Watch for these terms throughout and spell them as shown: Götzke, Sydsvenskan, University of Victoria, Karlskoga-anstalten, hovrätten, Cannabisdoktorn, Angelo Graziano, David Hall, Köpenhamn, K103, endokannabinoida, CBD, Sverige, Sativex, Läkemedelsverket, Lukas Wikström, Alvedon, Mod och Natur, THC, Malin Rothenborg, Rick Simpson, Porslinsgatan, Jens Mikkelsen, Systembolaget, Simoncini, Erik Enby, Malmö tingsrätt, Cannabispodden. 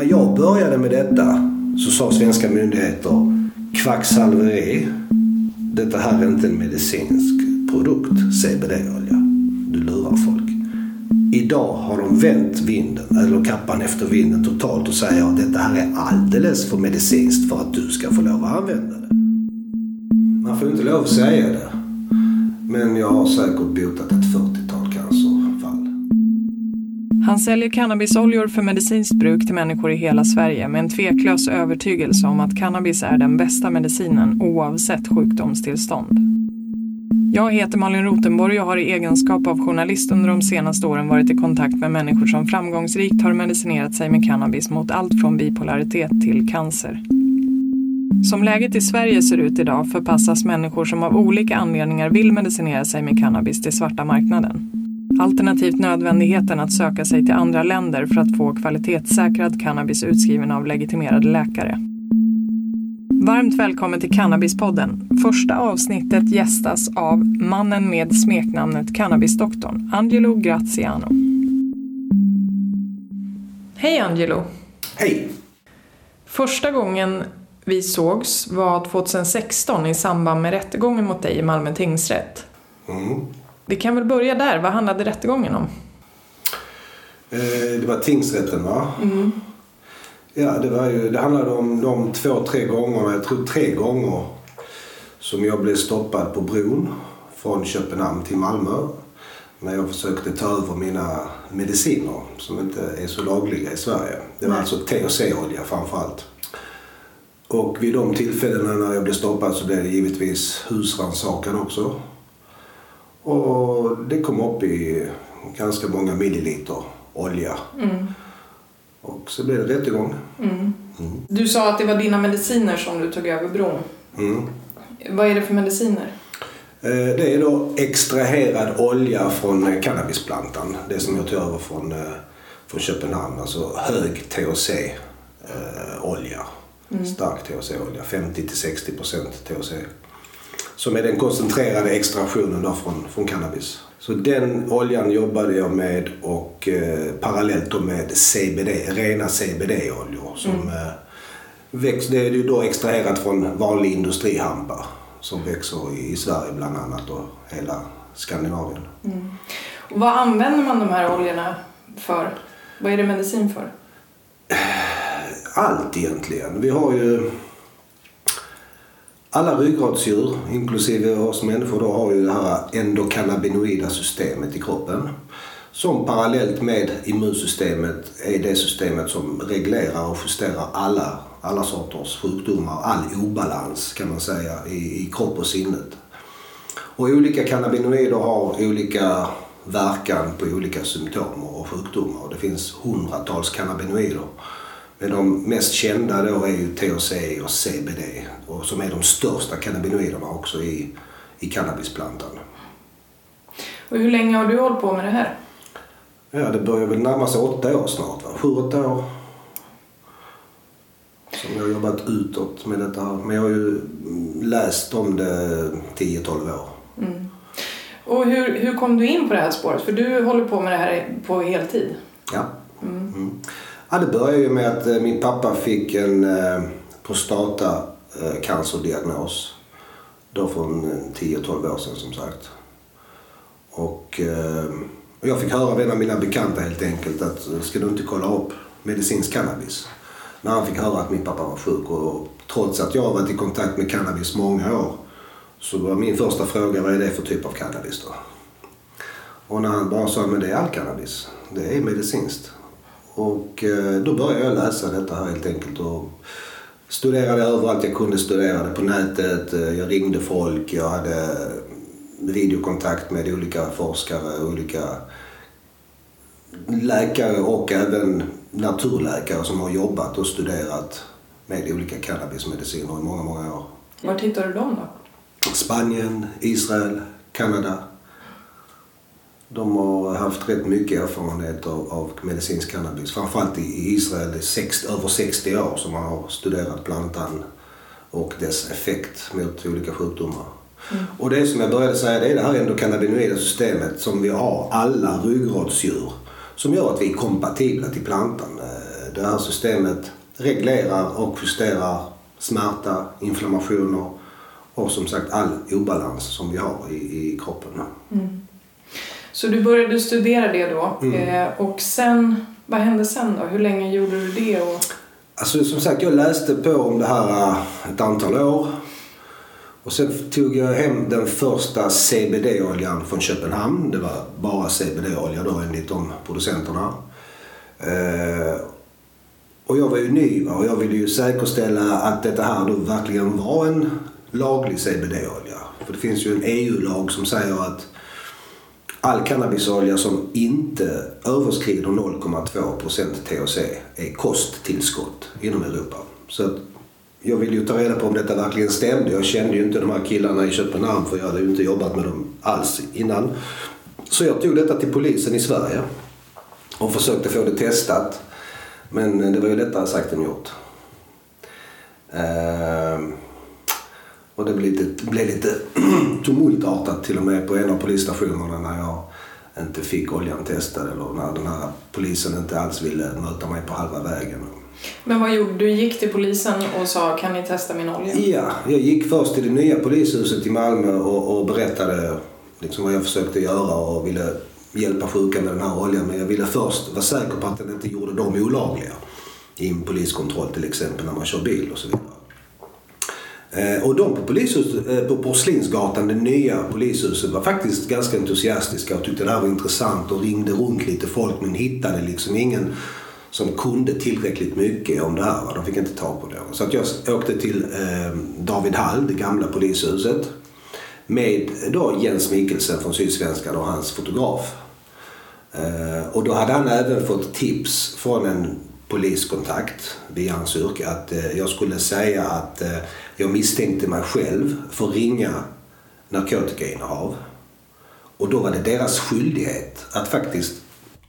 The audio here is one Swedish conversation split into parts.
När jag började med detta så sa svenska myndigheter kvacksalveri. Detta här är inte en medicinsk produkt, CBD-olja. Du lurar folk. Idag har de vänt vinden, eller kappan efter vinden totalt och säger att detta här är alldeles för medicinskt för att du ska få lov att använda det. Man får inte lov att säga det. Men jag har säkert botat ett 40-tal cancerfall. Han säljer cannabisoljor för medicinskt bruk till människor i hela Sverige med en tveklös övertygelse om att cannabis är den bästa medicinen oavsett sjukdomstillstånd. Jag heter Malin Rothenborg och har i egenskap av journalist under de senaste åren varit i kontakt med människor som framgångsrikt har medicinerat sig med cannabis mot allt från bipolaritet till cancer. Som läget i Sverige ser ut idag förpassas människor som av olika anledningar vill medicinera sig med cannabis till svarta marknaden. Alternativt nödvändigheten att söka sig till andra länder för att få kvalitetssäkrad cannabis utskriven av legitimerade läkare. Varmt välkommen till Cannabispodden. Första avsnittet gästas av mannen med smeknamnet Cannabisdoktorn, Angelo Graziano. Hej Angelo. Hej. Första gången vi sågs var 2016 i samband med rättegången mot dig i Malmö tingsrätt. Mm. Det kan väl börja där. Vad handlade rättegången om? Det var tingsrätten, va? Mm. Ja, det handlade om de 2-3 gånger, jag tror 3 gånger som jag blev stoppad på bron från Köpenhamn till Malmö när jag försökte ta över mina mediciner som inte är så lagliga i Sverige. Det var alltså THC-olja framförallt. Och vid de tillfällena när jag blev stoppad så blev det givetvis husrannsakan också. Och det kom upp i ganska många milliliter olja. Mm. Och så blev det rättegång. Mm. Mm. Du sa att det var dina mediciner som du tog över bron. Mm. Vad är det för mediciner? Det är då extraherad olja från cannabisplantan. Det som jag tog över från Köpenhamn. Alltså hög THC-olja. Stark THC-olja. 50-60% THC. Som är den koncentrerade extraktionen då från cannabis. Så den oljan jobbade jag med och parallellt med CBD, rena CBD-oljor. Det är ju då extraherat från vanlig industrihampa som växer i Sverige bland annat och hela Skandinavien. Mm. Och vad använder man de här oljorna för? Vad är det medicin för? Allt egentligen. Vi har ju... Alla ryggradsdjur, inklusive oss människor, då har ju det här endokannabinoida systemet i kroppen. Som parallellt med immunsystemet är det systemet som reglerar och justerar alla sorters sjukdomar, all obalans kan man säga i kropp och sinnet. Och olika cannabinoider har olika verkan på olika symptom och sjukdomar. Det finns hundratals cannabinoider. Men de mest kända då är ju THC och CBD, och som är de största cannabinoiderna också i cannabisplantan. Och hur länge har du hållit på med det här? Ja, det börjar väl närma sig 8 år snart, va? 7-8 år som jag har jobbat utåt med detta här. Men jag har ju läst om det 10-12 år. Mm. Och hur kom du in på det här spåret? För du håller på med det här på heltid. Ja. Mm. Mm. Ja, det började ju med att min pappa fick en prostatacancerdiagnos. Då från 10-12 år sedan som sagt. Och jag fick höra av en av mina bekanta helt enkelt att ska du inte kolla upp medicinsk cannabis? När han fick höra att min pappa var sjuk och trots att jag har varit i kontakt med cannabis många år så var min första fråga vad är det för typ av cannabis då? Och när han bara sa men det är all cannabis, det är medicinskt. Och då började jag läsa detta här helt enkelt och studerade överallt jag kunde, studerade på nätet, jag ringde folk, jag hade videokontakt med olika forskare, olika läkare och även naturläkare som har jobbat och studerat med olika cannabismediciner i många år. Vart hittade du dem då? Spanien, Israel, Kanada. De har haft rätt mycket erfarenhet av medicinsk cannabis. Framförallt i Israel, det är över 60 år som man har studerat plantan och dess effekt mot olika sjukdomar. Mm. Och det som jag började säga, det är det här endokannabinoida systemet som vi har, alla ryggradsdjur, som gör att vi är kompatibla till plantan. det här systemet reglerar och justerar smärta, inflammationer och som sagt all obalans som vi har i kroppen. Mm. Så du började studera det då och sen, vad hände sen då? Hur länge gjorde du det? Och... Alltså som sagt, jag läste på om det här ett antal år och sen tog jag hem den första CBD-oljan från Köpenhamn. Det var bara CBD-olja då enligt de producenterna. Och jag var ju ny och jag ville ju säkerställa att detta här då verkligen var en laglig CBD-olja. För det finns ju en EU-lag som säger att all cannabisolja som inte överskrider 0,2% THC är kosttillskott inom Europa. Så att jag ville ju ta reda på om detta verkligen stämde. Jag kände ju inte de här killarna i Köpenhamn för jag hade ju inte jobbat med dem alls innan. Så jag tog detta till polisen i Sverige och försökte få det testat. Men det var ju lättare sagt än gjort. Och det blev lite tumultartat till och med på en av polisstationerna när jag inte fick oljan testad eller när den här polisen inte alls ville möta mig på halva vägen. Men vad gjorde du? Gick till polisen och sa, kan ni testa min olja? Ja, jag gick först till det nya polishuset i Malmö och berättade liksom vad jag försökte göra och ville hjälpa sjuka med den här oljan. Men jag ville först vara säker på att den inte gjorde dem olagliga. I en poliskontroll till exempel när man kör bil och så vidare. Och de på polishuset, på Porslinsgatan, det nya polishuset, var faktiskt ganska entusiastiska och tyckte det här var intressant och ringde runt lite folk men hittade liksom ingen som kunde tillräckligt mycket om det här. De fick inte tag på det. Så att jag åkte till David Hall, det gamla polishuset, med då Jens Mikkelsen från Sydsvenskan och hans fotograf. Och då hade han även fått tips från en poliskontakt via hans yrke att jag skulle säga att jag misstänkte mig själv för ringa narkotikainnehav. Och då var det deras skyldighet att faktiskt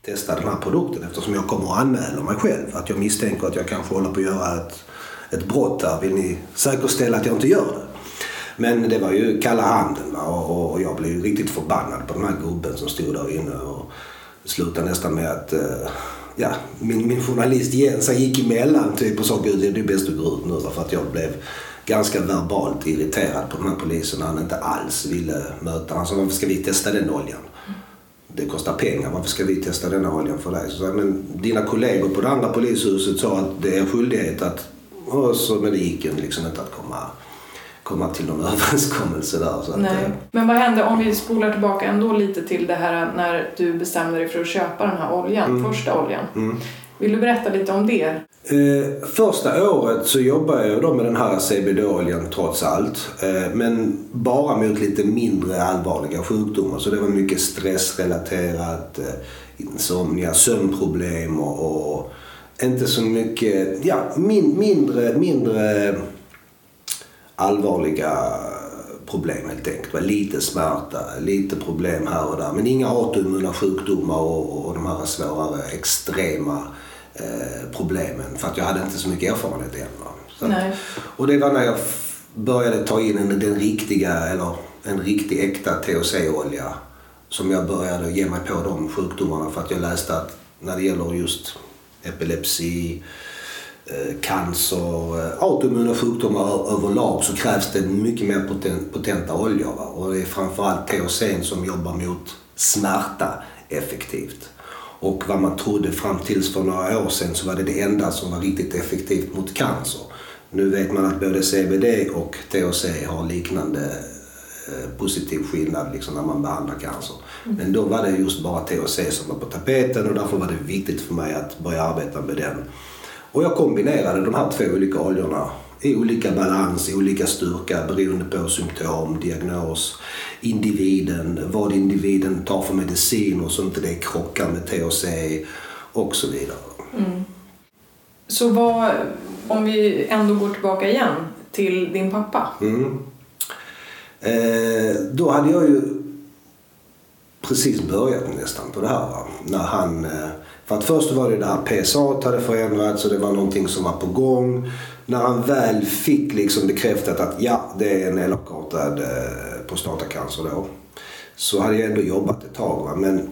testa den här produkten eftersom jag kommer att anmäla mig själv. Att jag misstänker att jag kanske håller på att göra ett brott här. Vill ni säkerställa att jag inte gör det? Men det var ju kalla handen och jag blev riktigt förbannad på den här gubben som stod där inne och slutade nästan med att min journalist Jens gick emellan typ och sa gud det är bäst du går ut nu för att jag blev ganska verbalt irriterad på den här polisen. Han inte alls ville möta. Han sa varför ska vi testa den oljan? Det kostar pengar. Varför ska vi testa den här oljan för dig? Så sa, men dina kollegor på det andra polishuset sa att det är skyldighet att men det gick liksom inte att komma till någon överenskommelse där. Så nej. Men vad hände om vi spolar tillbaka ändå lite till det här när du bestämde dig för att köpa den här oljan, första oljan. Mm. Vill du berätta lite om det? Första året så jobbade jag då med den här CBD-oljan trots allt. Men bara mot lite mindre allvarliga sjukdomar. Så det var mycket stressrelaterat, insomnia, sömnproblem och inte så mycket, mindre allvarliga problem helt enkelt. Det var lite smärta, lite problem här och där. Men inga autoimmuna sjukdomar och de här svårare, extrema problemen. För att jag hade inte så mycket erfarenhet än. Och det var när jag började ta in en riktig äkta THC-olja som jag började ge mig på de sjukdomarna. För att jag läste att när det gäller just epilepsi, cancer, autoimmuna sjukdomar överlag så krävs det mycket mer potenta oljor. Va? Och det är framförallt THC som jobbar mot smärta effektivt. Och vad man trodde fram tills för några år sedan så var det det enda som var riktigt effektivt mot cancer. Nu vet man att både CBD och THC har liknande positiv skillnad liksom när man behandlar cancer. Men då var det just bara THC som var på tapeten och därför var det viktigt för mig att börja arbeta med den. Och jag kombinerade de här två olika oljorna i olika balans, i olika styrka beroende på symptom, diagnos, individen, vad individen tar för medicin och så inte det krockar med THC och så vidare. Mm. Så om vi ändå går tillbaka igen till din pappa? Mm. Då hade jag ju precis börjat nästan på det här när han... För att först var det där PSA hade förändrats och det var någonting som var på gång. När han väl fick liksom bekräftat att det är en elakartad prostatacancer då. Så hade jag ändå jobbat ett tag. Men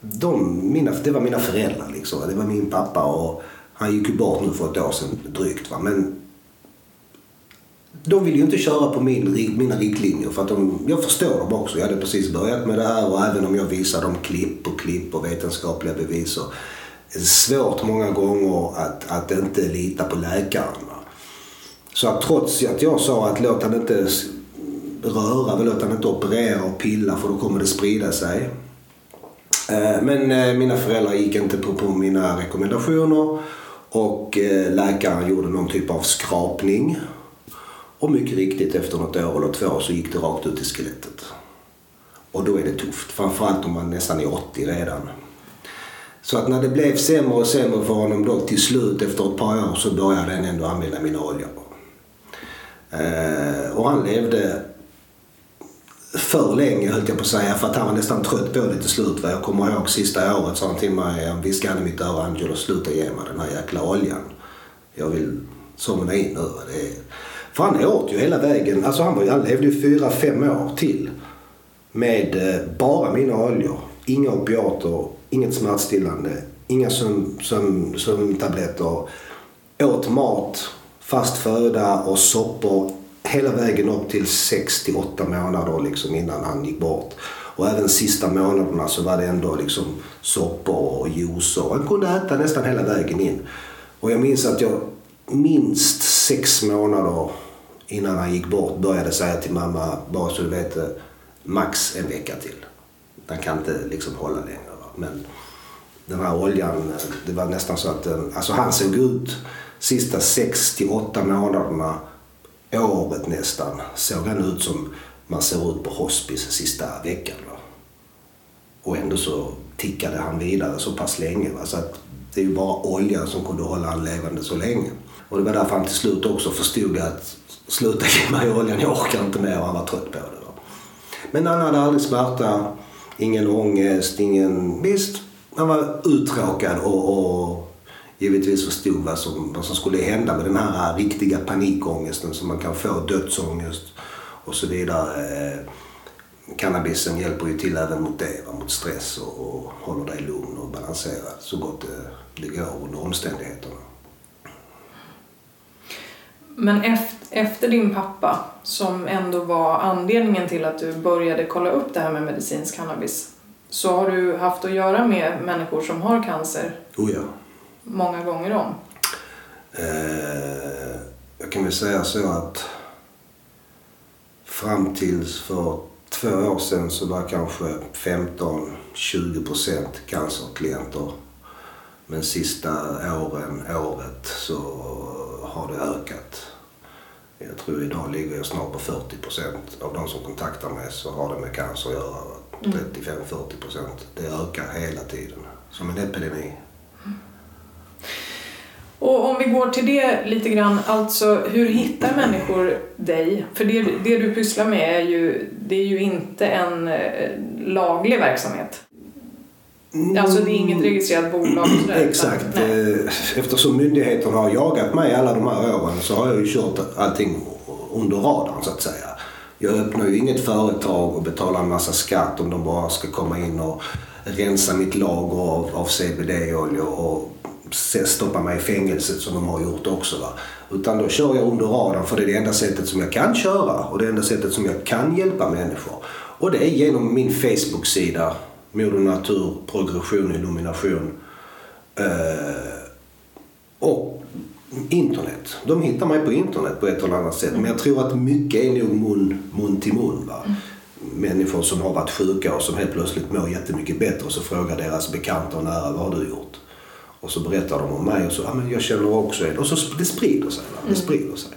det var mina föräldrar liksom. Det var min pappa och Han gick ju bort nu för ett år sedan drygt, va? Men de vill ju inte köra på mina riktlinjer för att jag förstår dem också. Jag hade precis börjat med det här och även om jag visar dem klipp och vetenskapliga bevis och det är svårt många gånger att inte lita på läkaren. Va? Så att trots att jag sa att låt han inte röra, låt han inte operera och pilla för då kommer det sprida sig. Men mina föräldrar gick inte på mina rekommendationer och läkaren gjorde någon typ av skrapning. Och mycket riktigt efter något år eller 2 år så gick det rakt ut i skelettet. Och då är det tufft, framförallt om man nästan är 80 redan. Så att när det blev sämre och sämre för honom då till slut efter ett par år så började han ändå använda min olja. Och han levde för länge höll jag på att säga för att han var nästan trött på det till slut. Jag kommer ihåg sista året sa han till mig, han viskade i mitt öra, Angelo sluta ge mig den här jäkla oljan. Jag vill somna in nu. För han åt ju hela vägen, alltså han levde ju 4-5 år till med bara mina oljor, inga opiater, inget smärtstillande, inga sömntabletter, åt mat, fast föda och soppor hela vägen upp till 6-8 månader liksom innan han gick bort. Och även sista månaderna så var det ändå liksom soppor och juicer. Han kunde äta nästan hela vägen in. Och jag minns att jag minst 6 månader innan han gick bort började säga till mamma, bara så du vet, max en vecka till. Den kan inte liksom hålla längre. Va? Men den här oljan, det var nästan så att alltså han såg ut sista 6-8 månaderna, året nästan, såg han ut som man ser ut på hospice sista veckan. Va? Och ändå så tickade han vidare så pass länge. Va? Så att det är ju bara olja som kunde hålla han levande så länge. Och det var därför han till slut också förstod att sluta ge mig oljan, jag orkar inte mer och han var trött på det. Va? Men han hade aldrig smärta, ingen ångest, ingen... Visst, han var uttråkad och givetvis förstod vad som skulle hända med den här riktiga panikångesten som man kan få, dödsångest och så vidare. Cannabisen hjälper ju till även mot det, va? Mot stress och håller dig lugn och balanserad så gott det går under omständigheterna. Men efter din pappa, som ändå var anledningen till att du började kolla upp det här med medicinsk cannabis, så har du haft att göra med människor som har cancer. Oh ja. Många gånger om. Jag kan väl säga så att fram tills för 2 år sedan så var kanske 15-20% cancerklienter. Men sista året så har det ökat. Jag tror idag ligger jag snart på 40% av de som kontaktar mig så har det med cancer att göra. 35-40%. Det ökar hela tiden. Som en epidemi. Mm. Och om vi går till det lite grann, alltså hur hittar människor dig? För det du pysslar med är ju inte en laglig verksamhet. Alltså det är inget registrerat bolag? Exakt. Nej. Eftersom myndigheterna har jagat mig alla de här åren så har jag ju kört allting under radarn så att säga. Jag öppnar ju inget företag och betalar en massa skatt om de bara ska komma in och rensa mitt lager av CBD-olja och stoppa mig i fängelset som de har gjort också. Va? Utan då kör jag under radarn för det är det enda sättet som jag kan köra och det enda sättet som jag kan hjälpa människor. Och det är genom min Facebook-sida Mod och Natur, progression, illumination och internet. De hittar mig på internet på ett eller annat sätt. Men jag tror att mycket är nog mun till mun. Va? Människor som har varit sjuka och som helt plötsligt mår jättemycket bättre och så frågar deras bekanta och nära vad har du gjort? Och så berättar de om mig och så, ja men jag känner också en. Och så det sprider sig. Va? Det sprider sig.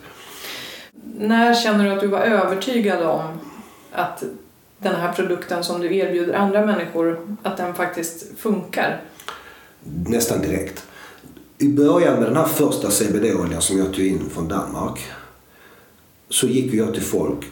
När känner du att du var övertygad om att den här produkten som du erbjuder andra människor, att den faktiskt funkar? Nästan direkt. I början med den här första CBD-oljan som jag tog in från Danmark så gick jag till folk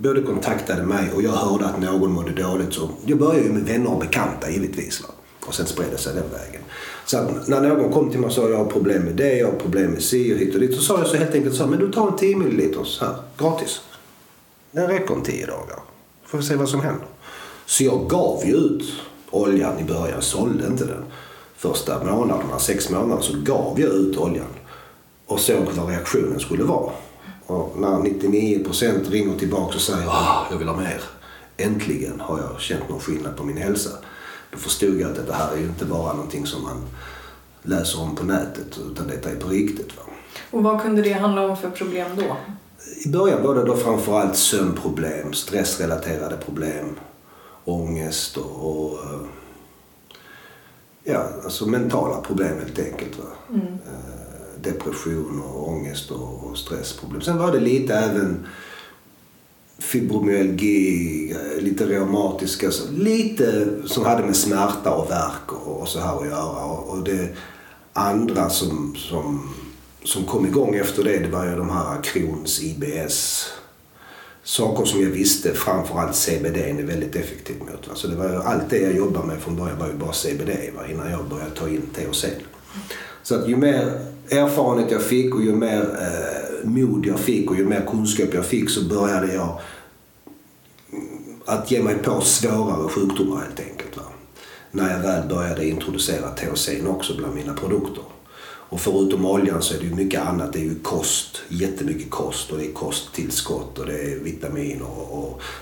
både kontaktade mig och jag hörde att någon mådde dåligt. Så jag började ju med vänner och bekanta givetvis. Va? Och sen spred sig den vägen. Så att när någon kom till mig och sa jag har problem med det, jag har problem med si och hit och dit, så sa jag så helt enkelt så här, men du tar en 10 ml här, gratis. Den räcker om 10 dagar. Får vi se vad som händer. Så jag gav ju ut oljan i början, sålde inte den. första månaderna, 6 månader, så gav jag ut oljan och såg vad reaktionen skulle vara. Och när 99% ringer tillbaka och säger jag vill ha mer, äntligen har jag känt någon skillnad på min hälsa, då förstod jag att det här är ju inte bara någonting som man läser om på nätet, utan detta är på riktigt, va? Och vad kunde det handla om för problem då? I början var det då framförallt sömnproblem, stressrelaterade problem, ångest och alltså mentala problem helt enkelt, va? Mm. Depression och ångest och stressproblem. Sen var det lite även fibromyalgi, lite reumatiska, så lite som hade med smärta och värk och så här att göra. Och det andra som kom igång efter det var ju de här Crohns, IBS, saker som jag visste, framförallt CBD är väldigt effektivt mot. Va? Så det var ju allt det jag jobbade med från början var ju bara CBD, va? Innan jag började ta in THC. Så att ju mer erfarenhet jag fick och ju mer mod jag fick och ju mer kunskap jag fick, så började jag att ge mig på svårare sjukdomar helt enkelt, va? När jag väl började introducera THC också bland mina produkter. Och förutom oljan så är det ju mycket annat. Det är ju kost, jättemycket kost, och det är kosttillskott och det är vitaminer.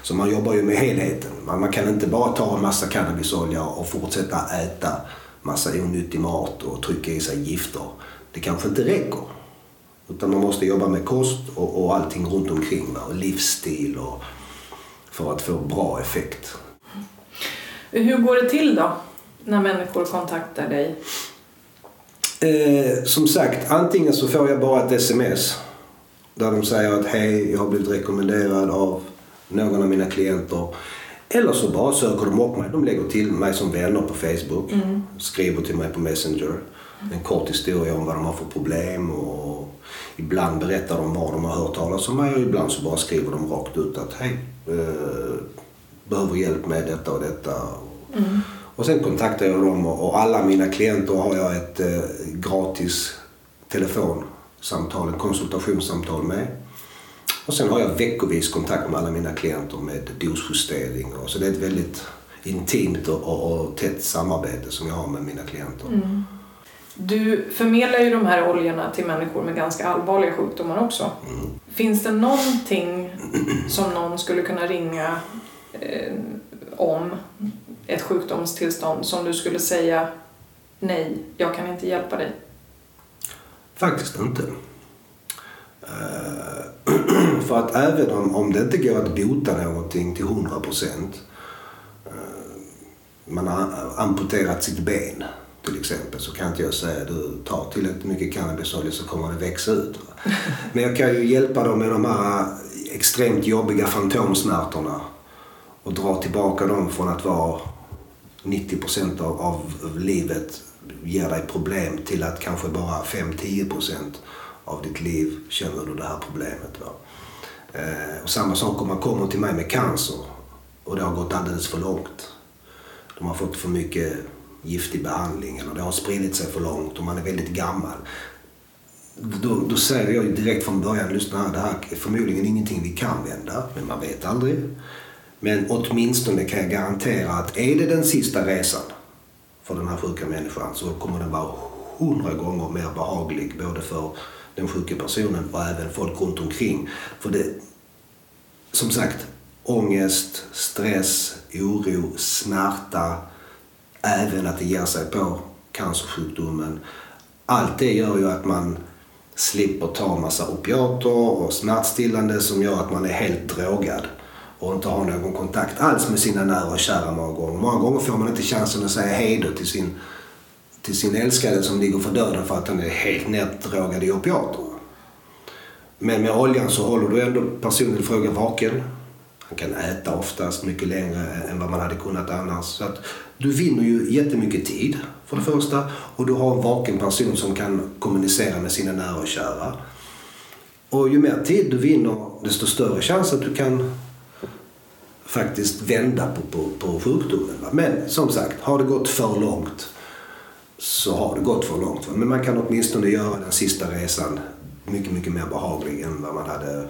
Så man jobbar ju med helheten. Man kan inte bara ta en massa cannabisolja och fortsätta äta massa onyttig mat och trycka i sig gifter. Det kanske inte räcker. Utan man måste jobba med kost och allting runt omkring, och livsstil och för att få bra effekt. Hur går det till då när människor kontaktar dig? Som sagt, antingen så får jag bara ett sms där de säger att hej, jag har blivit rekommenderad av någon av mina klienter. Eller så bara söker de upp mig. De lägger till mig som vänner på Facebook. Mm. Skriver till mig på Messenger. En kort historia om vad de har för problem. Och ibland berättar de vad de har hört talas om mig. Och ibland så bara skriver de rakt ut att hej, behöver hjälp med detta och detta. Mm. Och sen kontaktar jag dem, och alla mina klienter har jag ett gratis telefonsamtal, ett konsultationssamtal med. Och sen har jag veckovis kontakt med alla mina klienter med dosjustering. Så det är ett väldigt intimt och tätt samarbete som jag har med mina klienter. Mm. Du förmedlar ju de här oljorna till människor med ganska allvarliga sjukdomar också. Mm. Finns det någonting som någon skulle kunna ringa om? Ett sjukdomstillstånd som du skulle säga nej, jag kan inte hjälpa dig? Faktiskt inte. För att även om det inte går att bota någonting till 100%, man har amputerat sitt ben till exempel, så kan inte jag säga du tar tillräckligt mycket cannabisolja så kommer det växa ut. Men jag kan ju hjälpa dem med de här extremt jobbiga fantomsmärtorna och dra tillbaka dem från att vara 90% av livet ger dig problem till att kanske bara 5-10% av ditt liv känner du det här problemet. Va? Och samma sak om man kommer till mig med cancer och det har gått alldeles för långt. De har fått för mycket giftig behandling eller det har spridit sig för långt och man är väldigt gammal. Då säger jag ju direkt från början, lyssna, det här är förmodligen ingenting vi kan vända, men man vet aldrig. Men åtminstone kan jag garantera att är det den sista resan för den här sjuka människan, så kommer den vara 100 gånger mer behaglig både för den sjuka personen och även folk runt omkring. För det, som sagt, ångest, stress, oro, smärta, även att det ger sig på cancersjukdomen. Allt det gör ju att man slipper ta massa opiater och smärtstillande som gör att man är helt drogad och inte har någon kontakt alls med sina nära och kära många gånger. Många gånger får man inte chansen att säga hej då till sin älskade som ligger för döden för att han är helt neddragad i opiater. Men med oljan så håller du ändå personen i fråga vaken. Han kan äta oftast mycket längre än vad man hade kunnat annars. Så att du vinner ju jättemycket tid för det första, och du har en vaken person som kan kommunicera med sina nära och kära. Och ju mer tid du vinner, desto större chans att du kan faktiskt vända på sjukdomen. Va? Men som sagt, har det gått för långt så har det gått för långt. Va? Men man kan åtminstone göra den sista resan mycket, mycket mer behaglig än vad man hade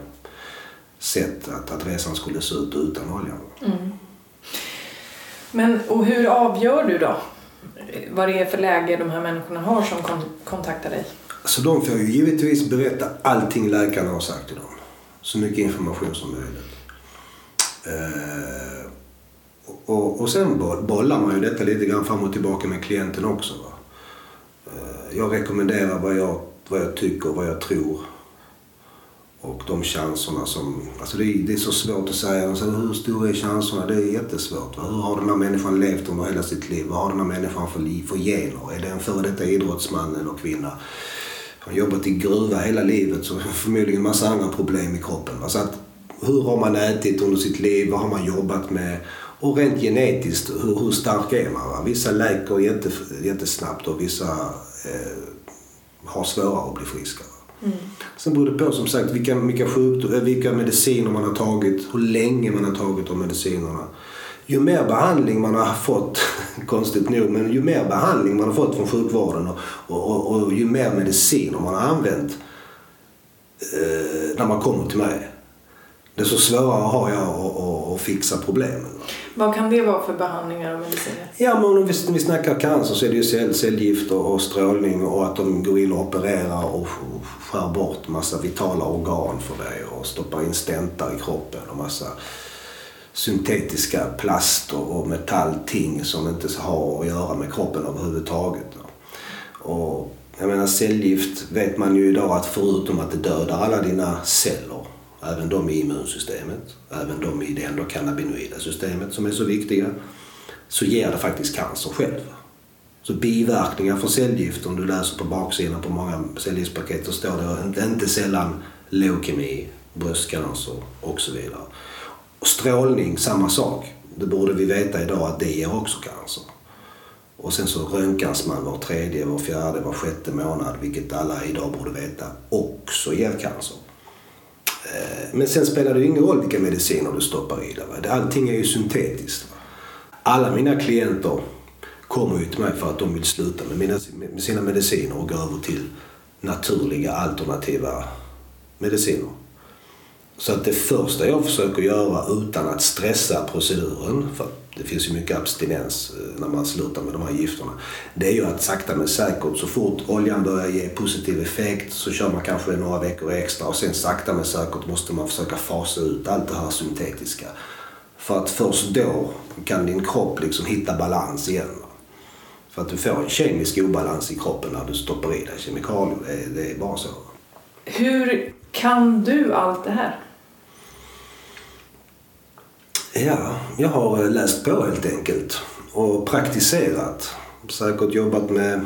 sett att resan skulle se ut utan olja. Mm. Men och hur avgör du då vad det är för läge de här människorna har som kontaktar dig? Så de får ju givetvis berätta allting läkarna har sagt till dem. Så mycket information som möjligt. Och sen bollar man ju detta lite grann fram och tillbaka med klienten också. Va? Jag rekommenderar vad jag tycker och vad jag tror. Och de chanserna som... Alltså det är så svårt att säga. Alltså hur stora är chanserna? Det är jättesvårt. Va? Hur har den här människan levt under hela sitt liv? Vad har den här människan för liv? För gener? Är det en före detta idrottsman eller kvinna? Han jobbat i gruva hela livet, så förmodligen en massa andra problem i kroppen. Va? Så att, hur har man ätit under sitt liv? Vad har man jobbat med? Och rent genetiskt, hur stark är man? Va? Vissa läker jättesnabbt och vissa har svårare att bli friska. Mm. Sen beror det på som sagt vilka sjukdomar, vilka mediciner man har tagit, hur länge man har tagit de medicinerna. Ju mer behandling man har fått, konstigt nog, men ju mer behandling man har fått från sjukvården och ju mer mediciner man har använt när man kommer till mig, desto svårare har jag att fixa problemen. Vad kan det vara för behandlingar och mediciner? Ja, men om vi snackar cancer så är det ju cellgifter och strålning och att de går in och opererar och skär bort massa vitala organ för dig och stoppar in stentar i kroppen och massa syntetiska plaster och metallting som inte har att göra med kroppen överhuvudtaget. Och jag menar, cellgift vet man ju idag att förutom att det dödar alla dina celler, även de i immunsystemet, även de i det endokannabinoida systemet som är så viktiga, så ger det faktiskt cancer själv. Så biverkningar från cellgift, om du läser på baksidan på många cellgiftspaket så står det inte sällan leukemi, bröstcancer och så vidare. Och strålning, samma sak. Det borde vi veta idag att det ger också cancer. Och sen så röntgas man var tredje, var fjärde, var sjätte månad, vilket alla idag borde veta också ger cancer. Men sen spelar det ju ingen roll vilka mediciner du stoppar i det. Allting är ju syntetiskt. Alla mina klienter kommer ju till mig för att de vill sluta med sina mediciner och gå över till naturliga alternativa mediciner. Så att det första jag försöker göra utan att stressa proceduren, för det finns ju mycket abstinens när man slutar med de här gifterna, det är ju att sakta men säkert, så fort oljan börjar ge positiv effekt så kör man kanske några veckor extra och sen sakta men säkert måste man försöka fasa ut allt det här syntetiska. För att först då kan din kropp liksom hitta balans igen. För att du får en kemisk obalans i kroppen när du stoppar i dig kemikalier, det är bara så. Hur kan du allt det här? Ja, jag har läst på helt enkelt och praktiserat. Säkert jobbat med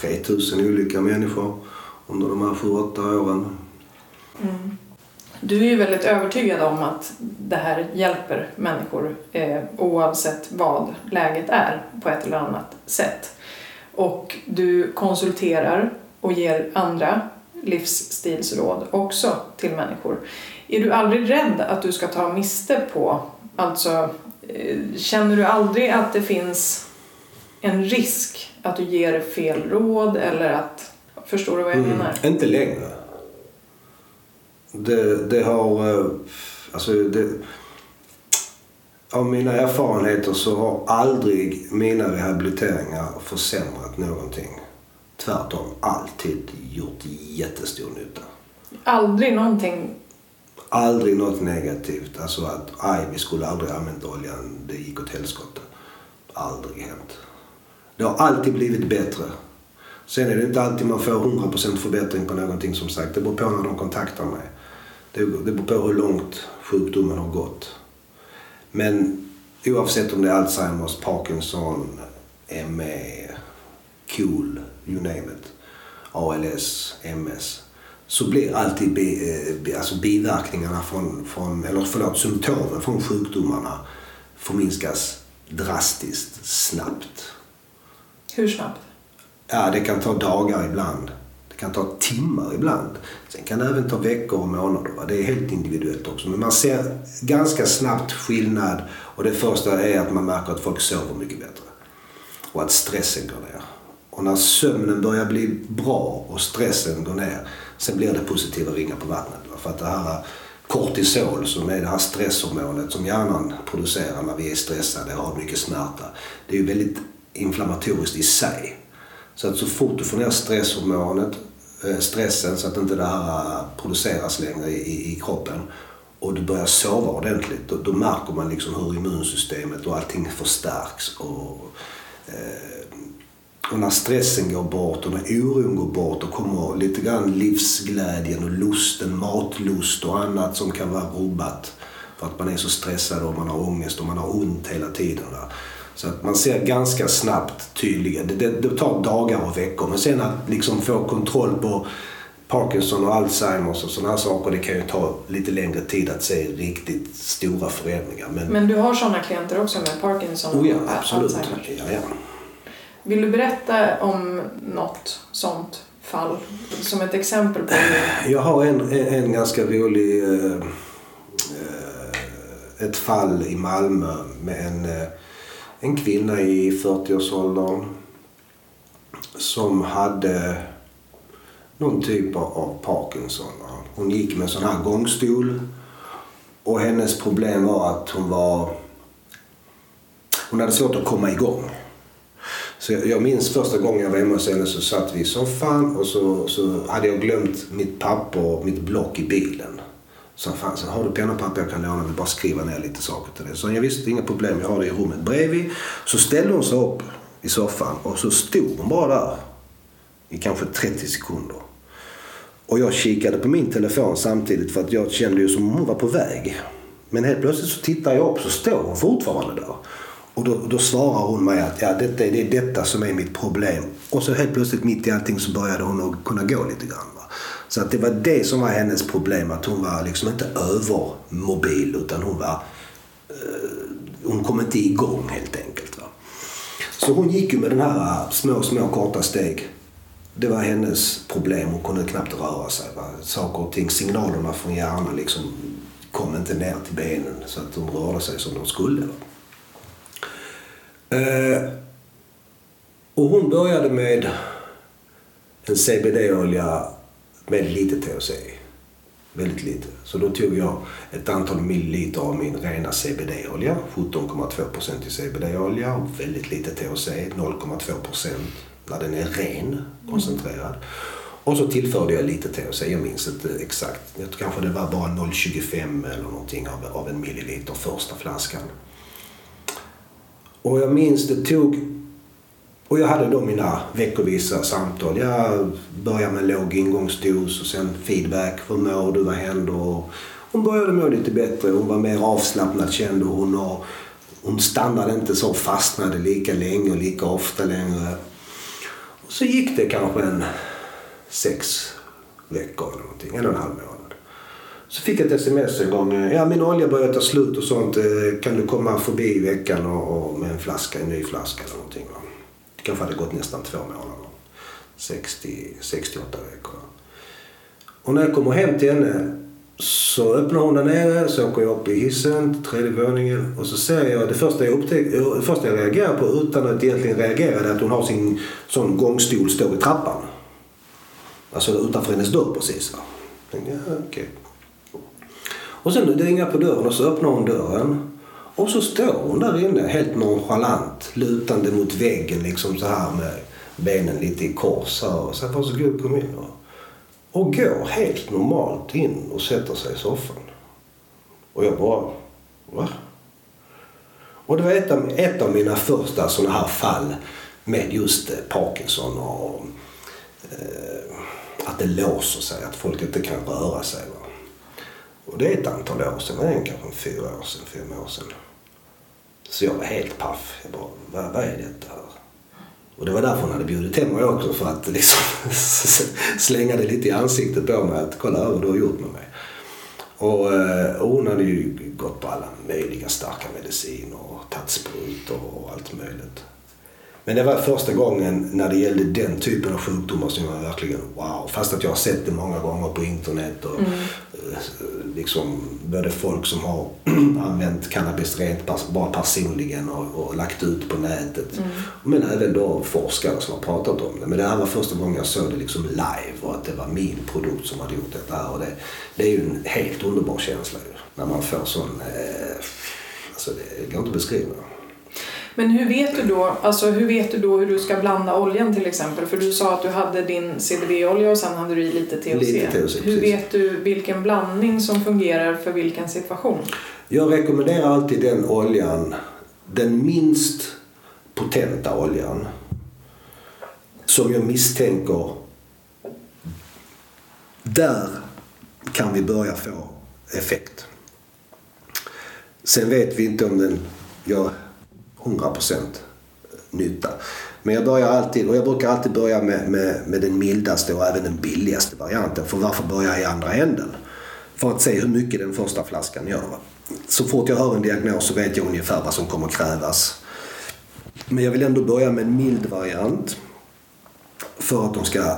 3000 olika människor under de här 7-8 åren. Mm. Du är ju väldigt övertygad om att det här hjälper människor oavsett vad läget är på ett eller annat sätt. Och du konsulterar och ger andra livsstilsråd också till människor. Är du aldrig rädd att du ska ta miste på? Alltså, känner du aldrig att det finns en risk att du ger fel råd eller att... Förstår du vad jag menar? Inte längre. Det har... Alltså, av mina erfarenheter så har aldrig mina rehabiliteringar försämrat någonting. Tvärtom, alltid gjort jättestor nytta. Aldrig någonting? Aldrig något negativt. Alltså att vi skulle aldrig använt oljan, det gick åt helskotta. Aldrig hänt. Det har alltid blivit bättre. Sen är det inte alltid man får 100% förbättring på någonting, som sagt. Det beror på när de kontaktar mig. Det beror på hur långt sjukdomen har gått. Men oavsett om det är Alzheimers, Parkinson, ME, KOL, you name it, ALS, MS, så blir alltid biverkningarna symptomen från sjukdomarna förminskas drastiskt snabbt. Hur snabbt? Ja, det kan ta dagar ibland. Det kan ta timmar ibland. Sen kan det även ta veckor och månader. Va? Det är helt individuellt också. Men man ser ganska snabbt skillnad, och det första är att man märker att folk sover mycket bättre. Och att stressen går ner. Och när sömnen börjar bli bra och stressen går ner, sen blir det positiva ringar på vattnet. För att det här kortisol, som är det här stresshormonet som hjärnan producerar när vi är stressade och har mycket smärta, det är ju väldigt inflammatoriskt i sig. Så att så fort du får ner stresshormonet, stressen, så att inte det här produceras längre i kroppen, och du börjar sova ordentligt, då märker man liksom hur immunsystemet och allting förstärks. Och när stressen går bort och när oron går bort, och kommer lite grann livsglädjen och lusten, matlust och annat som kan vara rubbat för att man är så stressad och man har ångest och man har ont hela tiden. Så att man ser ganska snabbt tydligen, det tar dagar och veckor, men sen att liksom få kontroll på Parkinson och Alzheimers och sådana här saker, det kan ju ta lite längre tid att se riktigt stora förändringar. Men du har sådana klienter också med Parkinson och absolut. Alzheimer? Ja. Vill du berätta om något sånt fall som ett exempel på det? Jag har en ganska rolig ett fall i Malmö med en kvinna i 40-årsåldern som hade någon typ av Parkinson. Hon gick med en sån här gångstol, och hennes problem var att hon hade svårt att komma igång. Så jag minns första gången jag var hemma hos henne, så satt vi i soffan, och så hade jag glömt mitt papper och mitt block i bilen. Så fan, så har du penna och papper jag kan låna, vill bara skriva ner lite saker till det. Så jag visste, inga problem, jag har det i rummet bredvid. Så ställde hon sig upp i soffan, och så stod hon bara där i kanske 30 sekunder. Och jag kikade på min telefon samtidigt, för att jag kände ju som hon var på väg. Men helt plötsligt så tittar jag upp, så står hon fortfarande där. Och då svarar hon mig att ja, det är detta som är mitt problem. Och så helt plötsligt mitt i allting så började hon att kunna gå lite grann. Så att det var det som var hennes problem, att hon var liksom inte övermobil, utan hon kom inte igång helt enkelt. Så hon gick ju med den här små korta steg. Det var hennes problem, hon kunde knappt röra sig. Saker och ting, signalerna från hjärnan liksom kom inte ner till benen, så att de rörde sig som de skulle. Och hon började med en CBD-olja med lite THC, väldigt lite. Så då tog jag ett antal milliliter av min rena CBD-olja, 17,2% i CBD-olja och väldigt lite THC, 0,2% när den är ren, koncentrerad. Och så tillförde jag lite THC, jag minns inte exakt. Jag tror kanske det var bara 0,25 eller någonting av en milliliter första flaskan. Och jag minns det tog, och jag hade då mina veckovisa samtal. Jag började med låg ingångsdos och sen feedback. Hur mår du? Vad händer? Hon började må lite bättre. Hon var mer avslappnad, kände hon. Och hon stannade inte så, fastnade lika länge och lika ofta längre. Och så gick det kanske 6 veckor eller någonting. 1,5 månader. Så fick jag ett sms en gång. Ja, min olja börjar ta slut och sånt. Kan du komma förbi i veckan och med en flaska, en ny flaska eller någonting? Kanske hade gått nästan 2 månader. 68 veckor. Och när jag kommer hem till henne så öppnar hon där nere, så åker jag upp i hissen, 3:e våningen, och så ser jag, det första jag reagerar på utan att egentligen reagera, är att hon har sin sån gångstol står i trappan. Alltså utanför hennes dörr precis. Tänkte, ja, okay. Och sen det ringer på dörren, och så öppnar hon dörren. Och så står hon där inne helt nonchalant, lutande mot väggen liksom så här med benen lite i kors här, och så varsågod, kom in. Och går helt normalt in och sätter sig i soffan. Och jag bara, va? Och det var ett av mina första sådana här fall med just Parkinson och att det låser sig, att folk inte kan röra sig. Va? Och det är ett antal år sedan, kanske 4 år sedan. Så jag var helt paff. Jag bara, vad är detta här? Och det var därför hon hade bjudit hem mig också, för att liksom slänga det lite i ansiktet på mig. Att kolla över vad du har gjort med mig. Och hon hade ju gått på alla möjliga starka mediciner och tagit sprut och allt möjligt. Men det var första gången när det gällde den typen av sjukdomar som jag verkligen, wow. Fast att jag har sett det många gånger på internet och liksom både folk som har använt cannabis rent bara personligen och lagt ut på nätet. Men även då forskare som har pratat om det. Men det här var första gången jag såg det liksom live, och att det var min produkt som hade gjort det där. Och det är ju en helt underbar känsla ju, när man får sån, alltså det går inte att beskriva. Men hur vet du då, alltså hur vet du då hur du ska blanda oljan till exempel? För du sa att du hade din CBD-olja och sen hade du i lite THC. Hur vet du vilken blandning som fungerar för vilken situation? Jag rekommenderar alltid den oljan, den minst potenta oljan, som jag misstänker där kan vi börja få effekt. Sen vet vi inte om den gör 100% nytta. Men jag börjar alltid, och jag brukar alltid börja med den mildaste och även den billigaste varianten. För varför börja i andra änden? För att se hur mycket den första flaskan gör. Så fort jag hör en diagnos så vet jag ungefär vad som kommer krävas. Men jag vill ändå börja med en mild variant för att de ska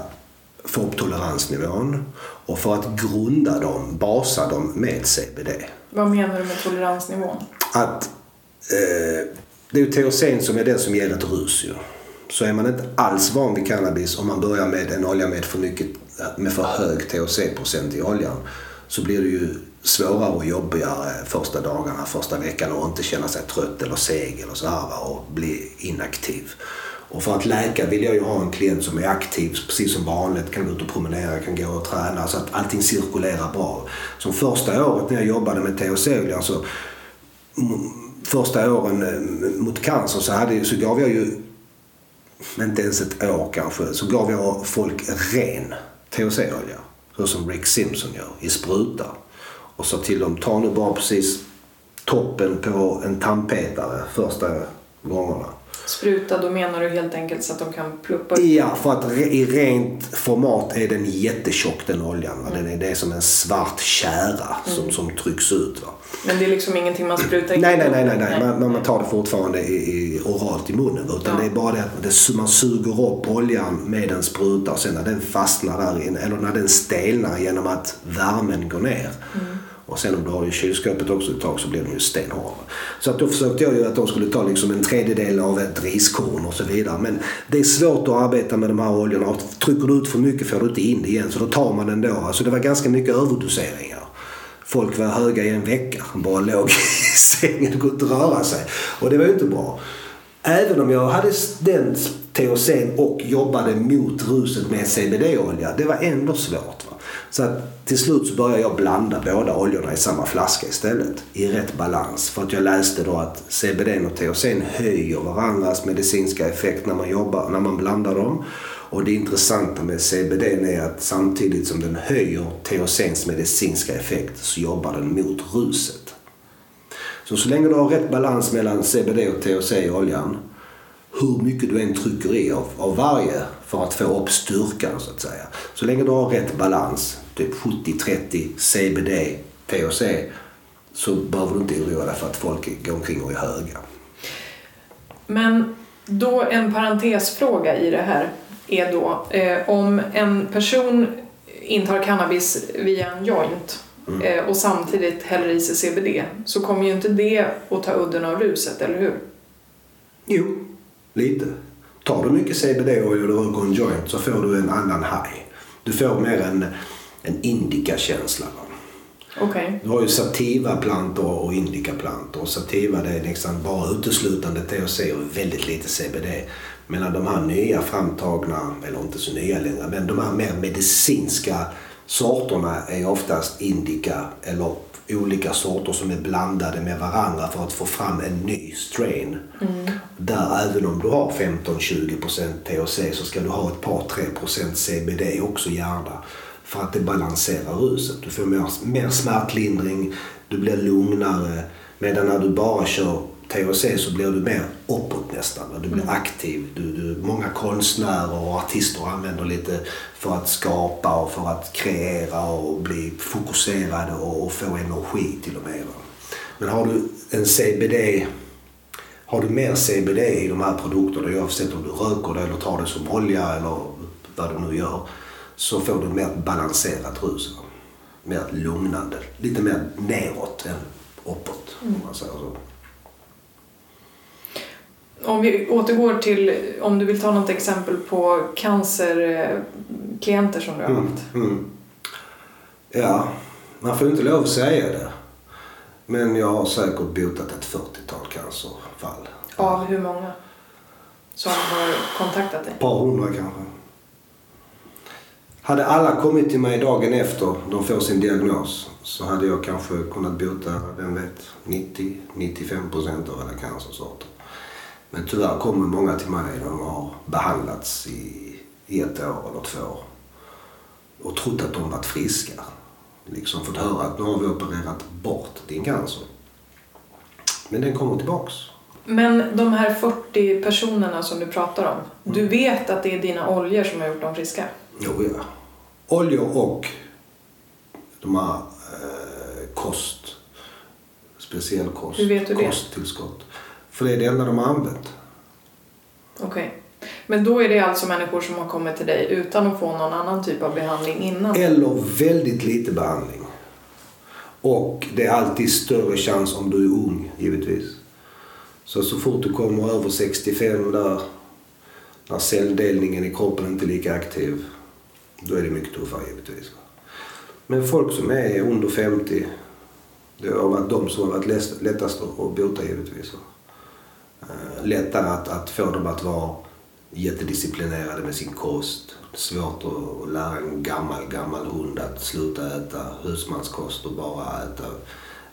få upp toleransnivån och för att grunda dem, basa dem med CBD. Vad menar du med toleransnivån? Att det är THC som är den som ger ett rus. Så är man inte alls van vid cannabis om man börjar med en olja med för mycket, med för hög THC-procent i oljan, så blir det ju svårare och jobbigare första dagarna, första veckan, och inte känna sig trött eller seg eller så här, och bli inaktiv. Och för att läka vill jag ju ha en klient som är aktiv, precis som vanligt, kan gå ut och promenera, kan gå och träna, så att allting cirkulerar bra. Som första året när jag jobbade med THC-oljan, så första åren mot cancer så gav jag ju inte ens ett år kanske, så gav jag folk ren THC-olja, så som Rick Simpson gör, i spruta, och sa till dem, ta nu bara precis toppen på en tandpetare första gångerna. Spruta, då menar du helt enkelt så att de kan pluppa ut? Ja, för att i rent format är den jättetjock, den oljan. Va? Den är, det är som en svart kära som trycks ut. Va? Men det är liksom ingenting man sprutar i? Nej. Man tar det fortfarande oralt i munnen. Utan det är bara det att man suger upp oljan med en spruta. Och sen när den fastnar där inne, eller när den stelnar genom att värmen går ner. Mm. Och sen om du har i kylskåpet också ett tag så blir de ju stenhårda. Så att då försökte jag ju att de skulle ta liksom en tredjedel av ett riskorn och så vidare. Men det är svårt att arbeta med de här oljorna. Och trycker du ut för mycket får du inte in det igen. Så då tar man den då. Alltså det var ganska mycket överdoseringar. Folk var höga i en vecka. Bara låg i sängen och kunde röra sig. Och det var ju inte bra. Även om jag hade den THC och jobbade mot ruset med CBD-olja. Det var ändå svårt, va? Så att till slut så började jag blanda båda oljorna i samma flaska istället. I rätt balans. För att jag läste då att CBD och THC höjer varandras medicinska effekt när man blandar dem. Och det intressanta med CBD är att samtidigt som den höjer THC:s medicinska effekt så jobbar den mot ruset. Så länge du har rätt balans mellan CBD och THC i oljan, hur mycket du än trycker i av varje för att få upp styrkan så att säga. Så länge du har rätt balans, typ 70-30 CBD, THC, så behöver du inte oroa dig för att folk går omkring och är höga. Men då en parentesfråga i det här är då, om en person intar cannabis via en joint och samtidigt häller i sig CBD, så kommer ju inte det att ta udden av ruset, eller hur? Jo. Lite. Tar du mycket CBD och gör du röker en joint så får du en annan high. Du får mer en indica-känsla. Okay. Du har ju sativa-plantor och indica-plantor. Sativa, det är liksom bara uteslutande THC och väldigt lite CBD. Medan de här nya framtagna, eller inte så nya längre, men de här mer medicinska sorterna är oftast indica eller olika sorter som är blandade med varandra för att få fram en ny strain. Mm. Där även om du har 15-20% THC så ska du ha ett par 3% CBD också gärna. För att det balanserar ruset. Du får mer smärtlindring, du blir lugnare. Medan när du bara kör THC så blir du mer uppåt nästan. Du blir aktiv. Många konstnärer och artister använder lite för att skapa och för att kreera och bli fokuserade och få energi till och med. Men har du mer CBD i de här produkterna, oavsett om du röker det eller tar det som olja eller vad du nu gör, så får du mer balanserat rus. Mer lugnande. Lite mer neråt än uppåt, om man säger så. Om vi återgår till, om du vill ta något exempel på cancerklienter som du har haft. Ja, man får inte lov att säga det. Men jag har säkert botat ett 40-tal cancerfall. Av hur många som har kontaktat dig? Ett par hundra kanske. Hade alla kommit till mig dagen efter de får sin diagnos så hade jag kanske kunnat bota, vem vet, 90-95% av alla cancersorter. Men tyvärr kommer många till mig när de har behandlats i ett år eller två år och trott att de varit friska. Liksom fått höra att nu har vi opererat bort din cancer. Men den kommer tillbaks. Men de här 40 personerna som du pratar om, du vet att det är dina oljor som har gjort dem friska? Jo, ja. Oljor och de här kost, speciell kost, hur vet du kosttillskott. Det? För det är det enda de har använt. Okej. Okay. Men då är det alltså människor som har kommit till dig utan att få någon annan typ av behandling innan? Eller väldigt lite behandling. Och det är alltid större chans om du är ung, givetvis. Så fort du kommer över 65 där, när celldelningen i kroppen inte är lika aktiv, då är det mycket tuffare givetvis. Men folk som är under 50, det har varit de som har varit lättast att bota givetvis. Lättare att få dem att vara jättedisciplinerade med sin kost. Svårt att lära en gammal hund att sluta äta husmanskost och bara äta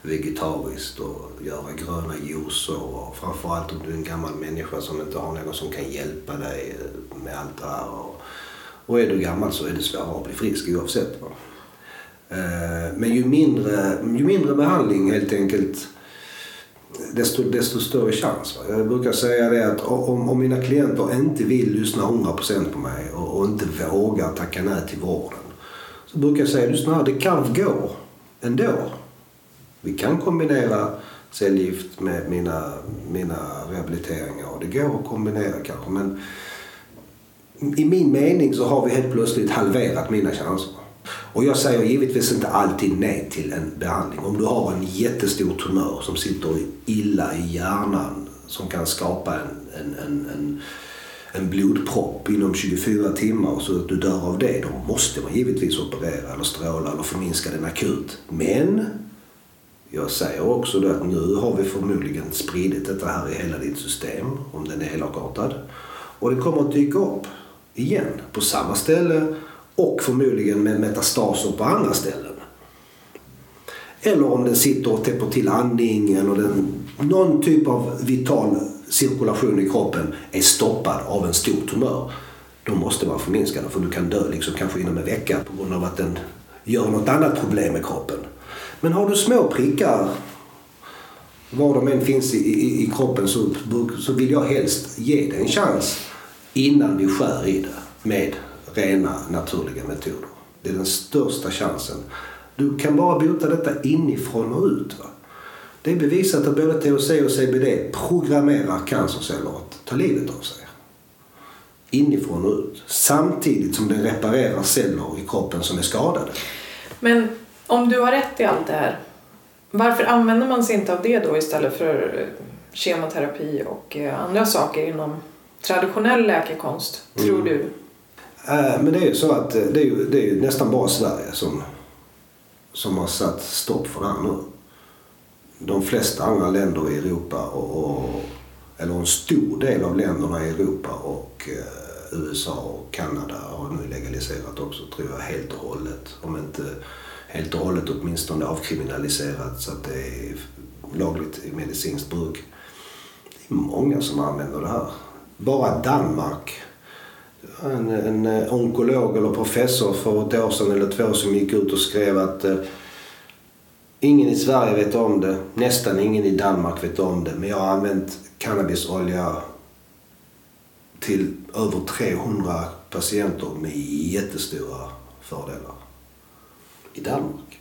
vegetariskt och göra gröna juicer. Och framförallt om du är en gammal människa som inte har någon som kan hjälpa dig med allt det här. Och är du gammal så är det svårare att bli frisk oavsett. Men ju mindre behandling helt enkelt, desto större chans. Jag brukar säga det att om mina klienter inte vill lyssna 100% på mig och inte vågar tacka nej till vården, så brukar jag säga, lyssna här, det kan gå ändå. Vi kan kombinera cellgift med mina rehabiliteringar och det går att kombinera kanske, men i min mening så har vi helt plötsligt halverat mina chanser. Och jag säger givetvis inte alltid nej till en behandling. Om du har en jättestor tumör som sitter illa i hjärnan som kan skapa en blodpropp inom 24 timmar och så att du dör av det, då måste man givetvis operera eller stråla eller förminska den akut. Men jag säger också då att nu har vi förmodligen spridit detta här i hela ditt system, om den är helakartad. Och det kommer att dyka upp igen på samma ställe och förmodligen med metastaser på andra ställen. Eller om den sitter och täpper till andningen och någon typ av vital cirkulation i kroppen är stoppad av en stor tumör. Då måste man förminska den, för du kan dö liksom kanske inom en vecka på grund av att den gör något annat problem med kroppen. Men har du små prickar, var de än finns i kroppen, så vill jag helst ge det en chans innan vi skär i det med rena naturliga metoder. Det är den största chansen. Du kan bara bota detta inifrån och ut. Va? Det är bevisat att både THC och CBD programmerar cancerceller att ta livet av sig. Inifrån och ut. Samtidigt som den reparerar celler i kroppen som är skadade. Men om du har rätt i allt det här, varför använder man sig inte av det då istället för kemoterapi och andra saker inom traditionell läkekonst, tror du? Men det är ju så att det är ju nästan bara Sverige som har satt stopp för det här nu. De flesta andra länder i Europa, eller en stor del av länderna i Europa och USA och Kanada har nu legaliserat också, tror jag, helt och hållet. Om inte helt och hållet åtminstone avkriminaliserat så att det är lagligt i medicinskt bruk. Det är många som använder det här. Bara Danmark. En onkolog eller professor för ett år sedan eller två som gick ut och skrev att ingen i Sverige vet om det, nästan ingen i Danmark vet om det, men jag har använt cannabisolja till över 300 patienter med jättestora fördelar i Danmark.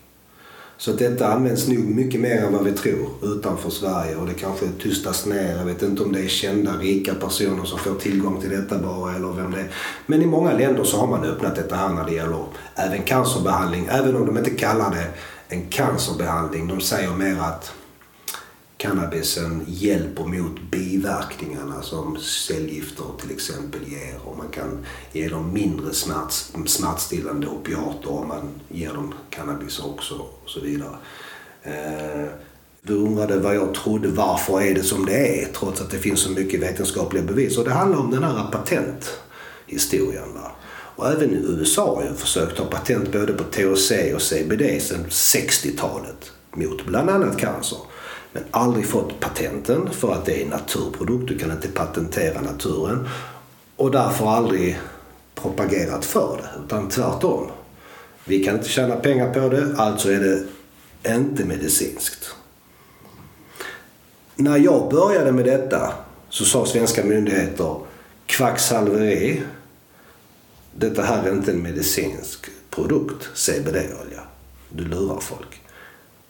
Så detta används nog mycket mer än vad vi tror utanför Sverige, och det kanske tystas ner. Jag vet inte om det är kända rika personer som får tillgång till detta bara eller vem det är. Men i många länder så har man öppnat detta här när det gäller även cancerbehandling, även om de inte kallar det en cancerbehandling. De säger mer att cannabisen hjälper mot biverkningarna som cellgifter till exempel ger, och man kan ge dem mindre smärtstillande opiater om man ger dem cannabis också och så vidare. Du undrade vad jag trodde, varför är det som det är, trots att det finns så mycket vetenskapliga bevis. Och det handlar om den här patenthistorien. Va? Och även i USA har jag försökt ha patent både på THC och CBD sedan 60-talet mot bland annat cancer. Men aldrig fått patenten för att det är en naturprodukt, du kan inte patentera naturen. Och därför aldrig propagerat för det, utan tvärtom. Vi kan inte tjäna pengar på det, alltså är det inte medicinskt. När jag började med detta så sa svenska myndigheter kvacksalveri, detta här är inte en medicinsk produkt, CBD-olja. Du lurar folk.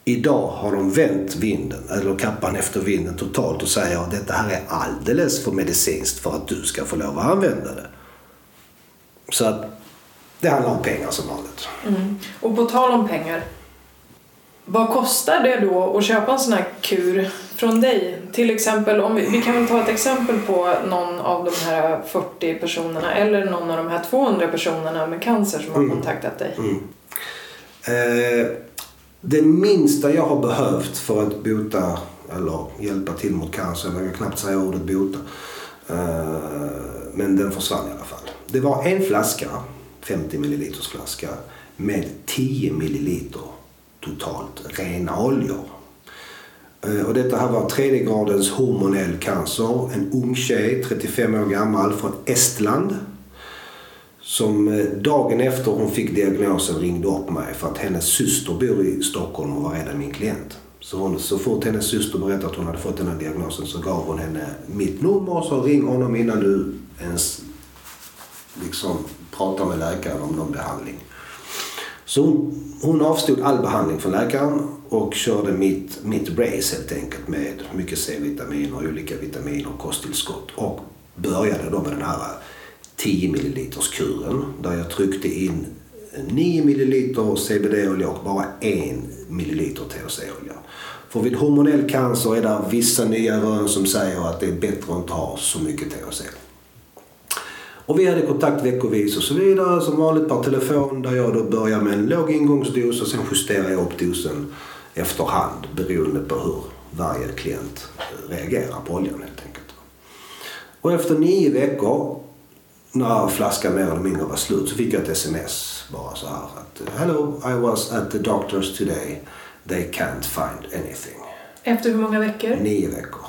Idag har de vänt vinden, eller kappan efter vinden totalt och säger att detta här är alldeles för medicinskt för att du ska få lov att använda det. Så att det handlar om pengar som vanligt. Mm. Och på tal om pengar, vad kostar det då att köpa en sån här kur från dig? Till exempel, om vi kan väl ta ett exempel på någon av de här 40 personerna eller någon av de här 200 personerna med cancer som har kontaktat dig. Mm. Det minsta jag har behövt för att bota eller hjälpa till mot cancer, jag kan knappt säga ordet bota, men den försvann i alla fall. Det var en flaska, 50 ml flaska med 10 ml totalt rena oljor. Och detta här var 3 gradens hormonell cancer. En ung tjej, 35 år gammal, från Estland. Som dagen efter hon fick diagnosen ringde upp mig för att hennes syster bor i Stockholm och var redan min klient. Så, så fort hennes syster berättade att hon hade fått den här diagnosen så gav hon henne mitt nummer och så ring honom innan du ens liksom pratar med läkaren om någon behandling. Så hon avstod all behandling från läkaren och körde mitt brace helt enkelt med mycket C-vitamin och olika vitaminer och kosttillskott. Och började då med den här 10 ml kuren där jag tryckte in 9 ml CBD-olja och bara 1 ml THC-olja. För vid hormonell cancer är det vissa nya rön som säger att det är bättre att ta så mycket THC. Och vi hade kontakt veckovis och så vidare som vanligt på telefon där jag då börjar med en låg ingångsdos och sen justerar jag upp dosen efterhand beroende på hur varje klient reagerar på oljan helt enkelt. Och efter 9 veckor när flaskan mer eller mindre var slut så fick jag ett sms bara så här att hello, I was at the doctors today, they can't find anything. Efter hur många veckor? 9 veckor.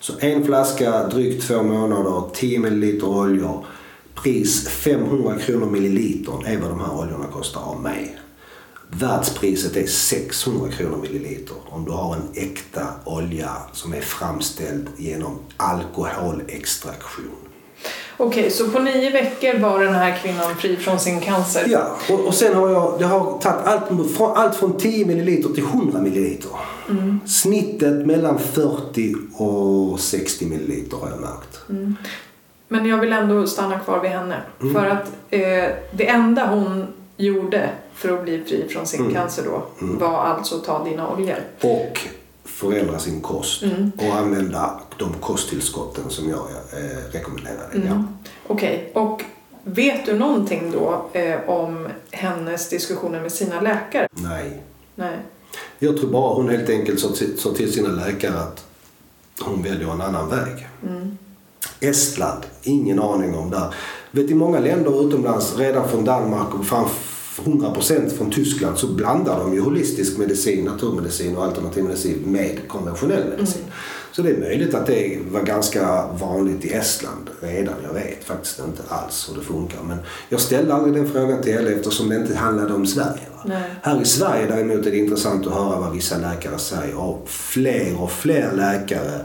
Så en flaska, drygt 2 månader, 10 ml oljor, pris 500 kronor millilitern är vad de här oljorna kostar av mig. Världspriset är 600 kronor milliliter om du har en äkta olja som är framställd genom alkoholextraktion. Okej, så på 9 veckor var den här kvinnan fri från sin cancer? Ja, och sen har jag har tagit allt från 10 ml till 100 ml. Mm. Snittet mellan 40 och 60 ml har jag märkt. Mm. Men jag vill ändå stanna kvar vid henne. Mm. För att det enda hon gjorde för att bli fri från sin cancer då var alltså att ta dina oljor. Och förändra sin kost och använda de kosttillskotten som jag rekommenderade. Mm. Ja. Okej. Och vet du någonting då om hennes diskussioner med sina läkare? Nej. Jag tror bara hon helt enkelt sa till sina läkare att hon väljer en annan väg. Mm. Estland, ingen aning om där. Vet i många länder utomlands, redan från Danmark och 100% från Tyskland så blandar de ju holistisk medicin, naturmedicin och alternativ medicin med konventionell medicin. Mm. Så det är möjligt att det var ganska vanligt i Estland redan. Jag vet faktiskt inte alls hur det funkar. Men jag ställde aldrig den frågan till henne eftersom det inte handlade om Sverige. Va? Här i Sverige däremot är det intressant att höra vad vissa läkare säger. Och fler läkare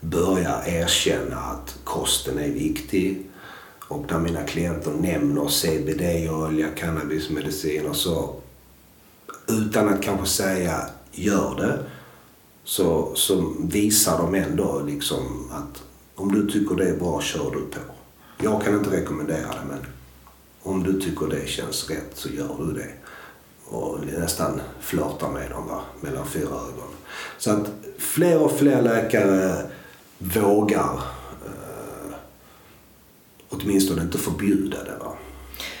börjar erkänna att kosten är viktig. Och när mina klienter nämner CBD-olja, cannabismedicin och så, utan att kanske säga gör det, så visar de ändå liksom att om du tycker det är bra, kör du på. Jag kan inte rekommendera det, men om du tycker det känns rätt så gör du det. Och nästan flörtar med dem mellan 4 ögon. Så att fler och fler läkare vågar åtminstone inte förbjuda det. Va?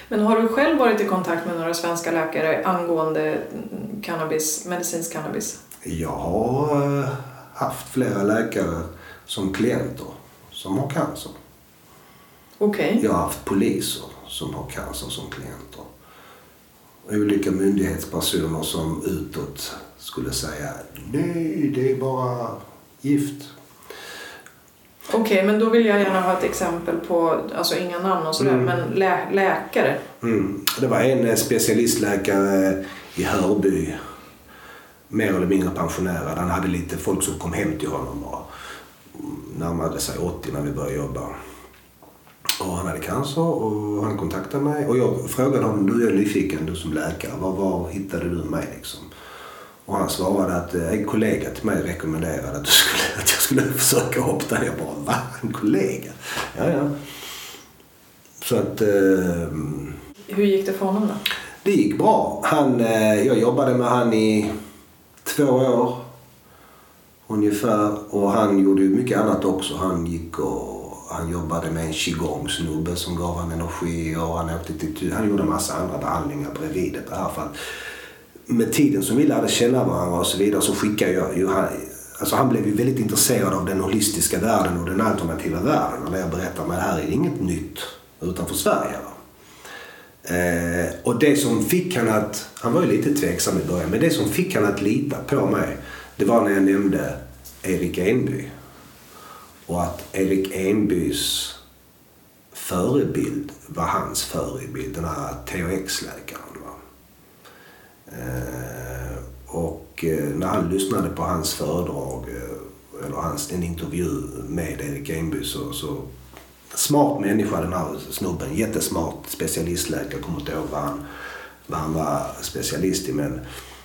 Men har du själv varit i kontakt med några svenska läkare angående cannabis, medicinsk cannabis? Jag har haft flera läkare som klienter som har cancer. Okej. Okay. Jag har haft poliser som har cancer som klienter. Olika myndighetspersoner som utåt skulle säga nej, det är bara gift. Okej, okay, men då vill jag gärna ha ett exempel på, alltså inga namn och sådär, men läkare. Mm. Det var en specialistläkare i Hörby, mer eller mindre pensionärad. Han hade lite folk som kom hem till honom bara. Närmade sig 80 när vi började jobba. Och han hade cancer och han kontaktade mig. Och jag frågade honom, du är nyfiken, du som läkare, var hittade du mig liksom? Och han svarade att en kollega till mig rekommenderade att jag skulle försöka hoppa där. Jag bara, va? En kollega? Ja. Så att... Hur gick det för honom då? Det gick bra. Jag jobbade med han i 2 år ungefär. Och han gjorde mycket annat också. Han jobbade med en qigong-snubbe som gav han energi. Och han gjorde en massa andra behandlingar bredvid det på det här fallet. Med tiden som vi lärde känna varandra och så vidare så skickade jag ju han... Alltså han blev ju väldigt intresserad av den holistiska världen och den alternativa världen. Och när jag berättar mig, det här är inget nytt utanför Sverige. Och det som fick han att... Han var ju lite tveksam i början, men det som fick han att lita på mig, det var när jag nämnde Erik Enby. Och att Erik Enbys förebild var hans förebild, den här THX-läkaren. Och när han lyssnade på hans föredrag eller en intervju med Erik Enby så smart människa den här snubben, jättesmart specialistläkare, kommer inte ihåg vad han var specialist i, men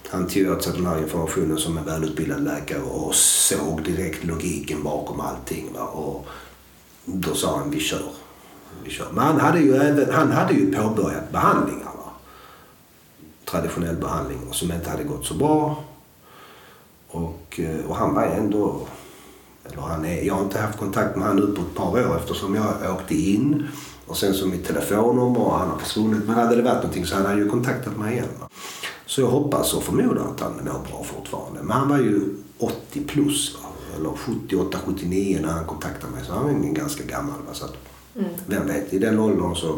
han tog åt sig den här informationen som en välutbildad läkare och såg direkt logiken bakom allting, va? Och då sa han vi kör. Men han hade ju påbörjat behandlingar, traditionell behandling, och som inte hade gått så bra, och han var ändå, eller jag har inte haft kontakt med han nu på ett par år eftersom jag åkte in och sen så mitt telefonnummer och han har försvunnit, men hade det varit någonting så hade han ju kontaktat mig igen. Så jag hoppas och förmodar att han mår bra fortfarande, men han var ju 80 plus eller 78-79 när han kontaktade mig, så han var en ganska gammal, så att, vem vet, i den åldern så.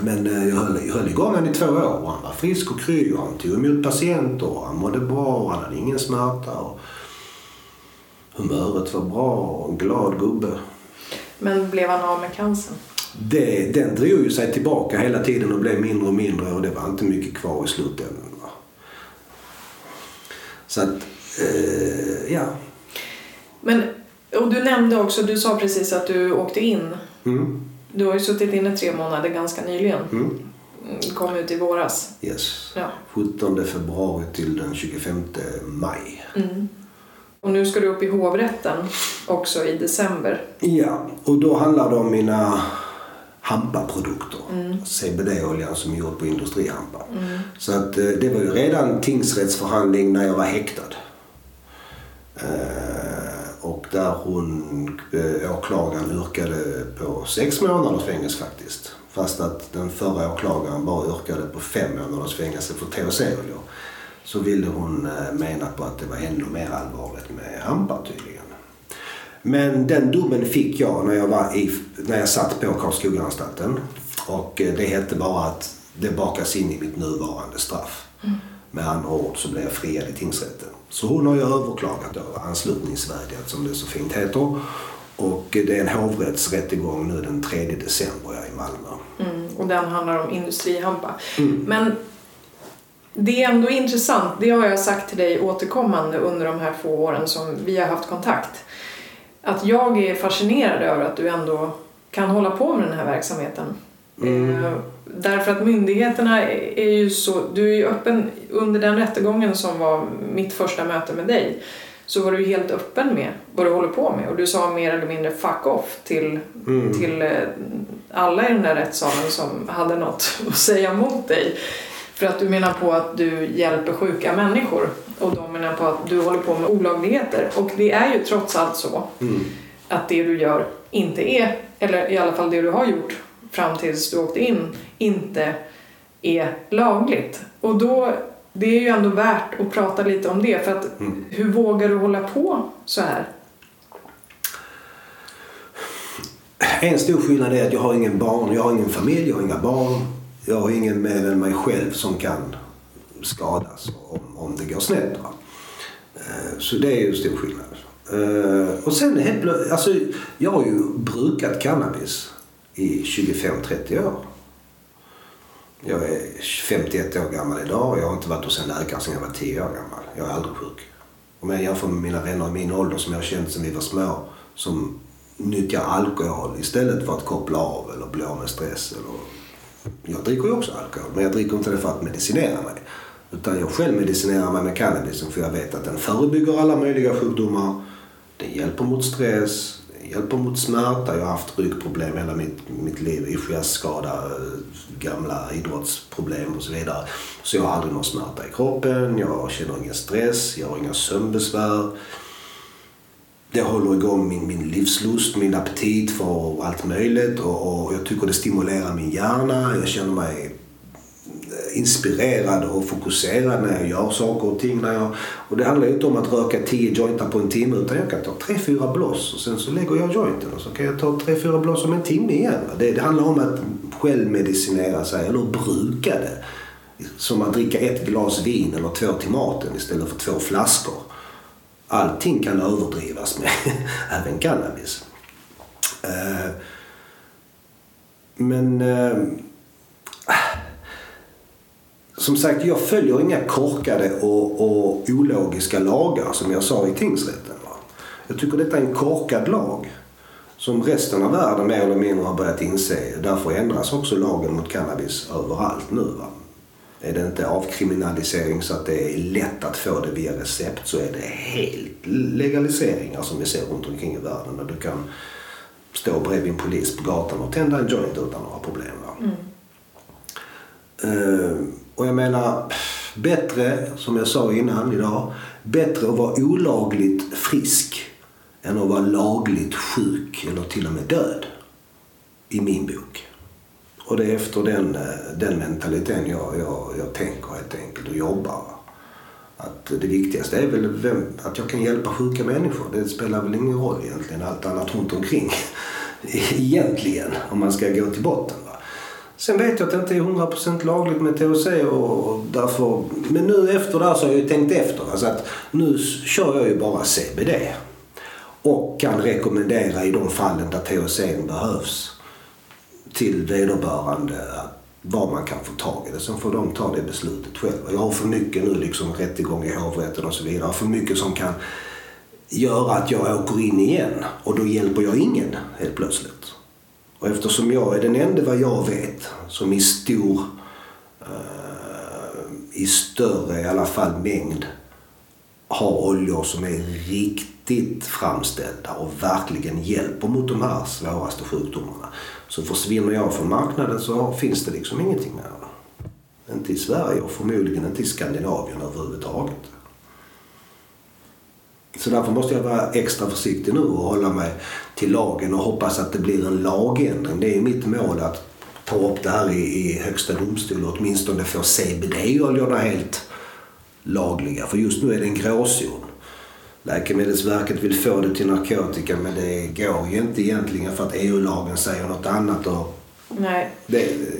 Men jag höll igång han i 2 år och han var frisk och kry och han tog emot patienter och han mådde bra och han hade ingen smärta och humöret var bra och en glad gubbe. Men blev han av med cancern? Den drog ju sig tillbaka hela tiden och blev mindre och mindre, och det var inte mycket kvar i slutändan. Så att, ja. Men, och du nämnde också, du sa precis att du åkte in. Mm. Du har ju suttit inne 3 månader ganska nyligen. Mm. Kom ut i våras. Yes. Ja. 17 februari till den 25 maj. Mm. Och nu ska du upp i hovrätten också i december. Ja, och då handlar det om mina hampaprodukter. Mm. CBD-oljan som är gjord på industrihampa. Mm. Så att, det var ju redan tingsrättsförhandling när jag var häktad. Och där åklagaren yrkade på 6 månaders fängelse faktiskt. Fast att den förra åklagaren bara yrkade på 5 månaders fängelse för THC-olja. Så ville hon mena på att det var ännu mer allvarligt med hampa tydligen. Men den domen fick jag när jag satt på Karlskoga-anstalten. Och det hette bara att det bakas in i mitt nuvarande straff. Mm. Med andra ord så blev jag friad i tingsrätten. Så hon har ju överklagat över anslutningsvädjat som det så fint heter. Och det är en hovrättsrättegång nu den 3 december i Malmö. Mm, och den handlar om industrihampa. Mm. Men det är ändå intressant, det har jag sagt till dig återkommande under de här 2 åren som vi har haft kontakt. Att jag är fascinerad över att du ändå kan hålla på med den här verksamheten. Mm. Därför att myndigheterna är ju så... Du är ju öppen... Under den rättegången som var mitt första möte med dig så var du helt öppen med vad du håller på med. Och du sa mer eller mindre fuck off till alla i den där rättssalen som hade något att säga mot dig. För att du menar på att du hjälper sjuka människor. Och de menar på att du håller på med olagligheter. Och det är ju trots allt så att det du gör inte är... Eller i alla fall det du har gjort... fram tills du åkte in inte är lagligt. Och då det är ju ändå värt att prata lite om det. För att hur vågar du hålla på så här? En stor skillnad är att jag har ingen barn, jag har ingen familj, jag har inga barn. Jag har ingen mer än mig själv som kan skadas om det går snett. Va? Så det är ju en stor skillnad. Och sen helt plötsligt, alltså jag har ju brukat cannabis i 25-30 år. Jag är 51 år gammal idag och jag har inte varit hos en läkare sedan jag var 10 år gammal. Jag är aldrig sjuk. Om jag jämför med mina vänner i min ålder som jag har känt sedan vi var små, som nyttjar alkohol istället för att koppla av eller bli av med stress. Eller... Jag dricker ju också alkohol, men jag dricker inte det för att medicinera mig. Utan jag själv medicinerar mig med cannabis för jag vet att den förebygger alla möjliga sjukdomar. Den hjälper mot stress, den hjälper mot smärta. Jag har haft ryggproblem hela mitt liv, ischiasskada, gamla idrottsproblem och så vidare. Så jag har aldrig någon smärta i kroppen, jag känner ingen stress, jag har inga sömnbesvär. Det håller igång min livslust, min aptit för allt möjligt och jag tycker det stimulerar min hjärna. Jag känner mig inspirerad och fokuserad när jag gör saker och ting. Och det handlar ju inte om att röka 10 jointar på en timme utan jag kan ta 3-4 blås och sen så lägger jag jointen och så kan jag ta 3-4 blås om en timme igen. Det handlar om att självmedicinera sig eller bruka det. Som att dricka 1 glas vin eller 2 till maten istället för 2 flaskor. Allting kan överdrivas med, även cannabis. Men som sagt, jag följer inga korkade och ologiska lagar som jag sa i tingsrätten. Va? Jag tycker detta är en korkad lag som resten av världen mer eller mindre har börjat inse. Därför ändras också lagen mot cannabis överallt nu. Va? Är det inte avkriminalisering så att det är lätt att få det via recept så är det helt legaliseringar som vi ser runt omkring i världen. Där du kan stå bredvid en polis på gatan och tända en joint utan några problem. Va? Mm. Och jag menar, bättre, som jag sa innan idag, bättre att vara olagligt frisk än att vara lagligt sjuk eller till och med död i min bok. Och det är efter den mentaliteten jag tänker helt enkelt och jobbar. Att det viktigaste är väl att jag kan hjälpa sjuka människor. Det spelar väl ingen roll egentligen, allt annat runt omkring. Egentligen, om man ska gå till botten. Va? Sen vet jag att det inte är 100% lagligt med THC och därför... Men nu efter det här så har jag ju tänkt efter. Alltså att nu kör jag ju bara CBD. Och kan rekommendera i de fallen där THC behövs. Till vederbörande vad man kan få tag i det. Sen får de ta det beslutet själva. Jag har för mycket nu liksom rättegång i hovrätten och så vidare. Jag har för mycket som kan göra att jag åker in igen. Och då hjälper jag ingen helt plötsligt. Och eftersom jag är den enda vad jag vet som i större i alla fall mängd har oljor som är riktigt framställda och verkligen hjälper mot de här svåraste sjukdomarna. Så försvinner jag från marknaden så finns det liksom ingenting med. Inte i Sverige och förmodligen inte i Skandinavien överhuvudtaget. Så därför måste jag vara extra försiktig nu och hålla mig till lagen och hoppas att det blir en lagändring. Det är mitt mål att ta upp det här i högsta domstol och åtminstone få CBD-oljorna helt lagliga. För just nu är det en gråzon. Läkemedelsverket vill få det till narkotika men det går ju inte egentligen för att EU-lagen säger något annat och nej.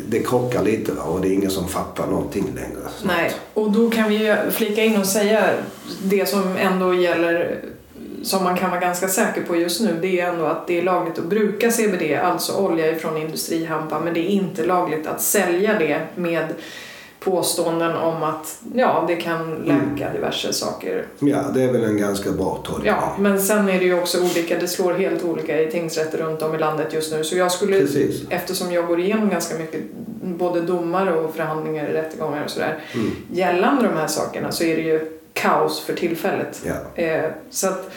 Det krockar lite och det är ingen som fattar någonting längre. Nej, och då kan vi ju flika in och säga det som ändå gäller som man kan vara ganska säker på just nu det är ändå att det är lagligt att bruka CBD, alltså olja ifrån industrihampa men det är inte lagligt att sälja det med påståenden om att ja, det kan läka diverse saker. Ja, det är väl en ganska bra tolkning. Ja, men sen är det ju också olika, det slår helt olika i tingsrätter runt om i landet just nu. Så jag skulle, precis. Eftersom jag går igenom ganska mycket både domar och förhandlingar, rättegångar och sådär, gällande de här sakerna så är det ju kaos för tillfället. Ja. Så att,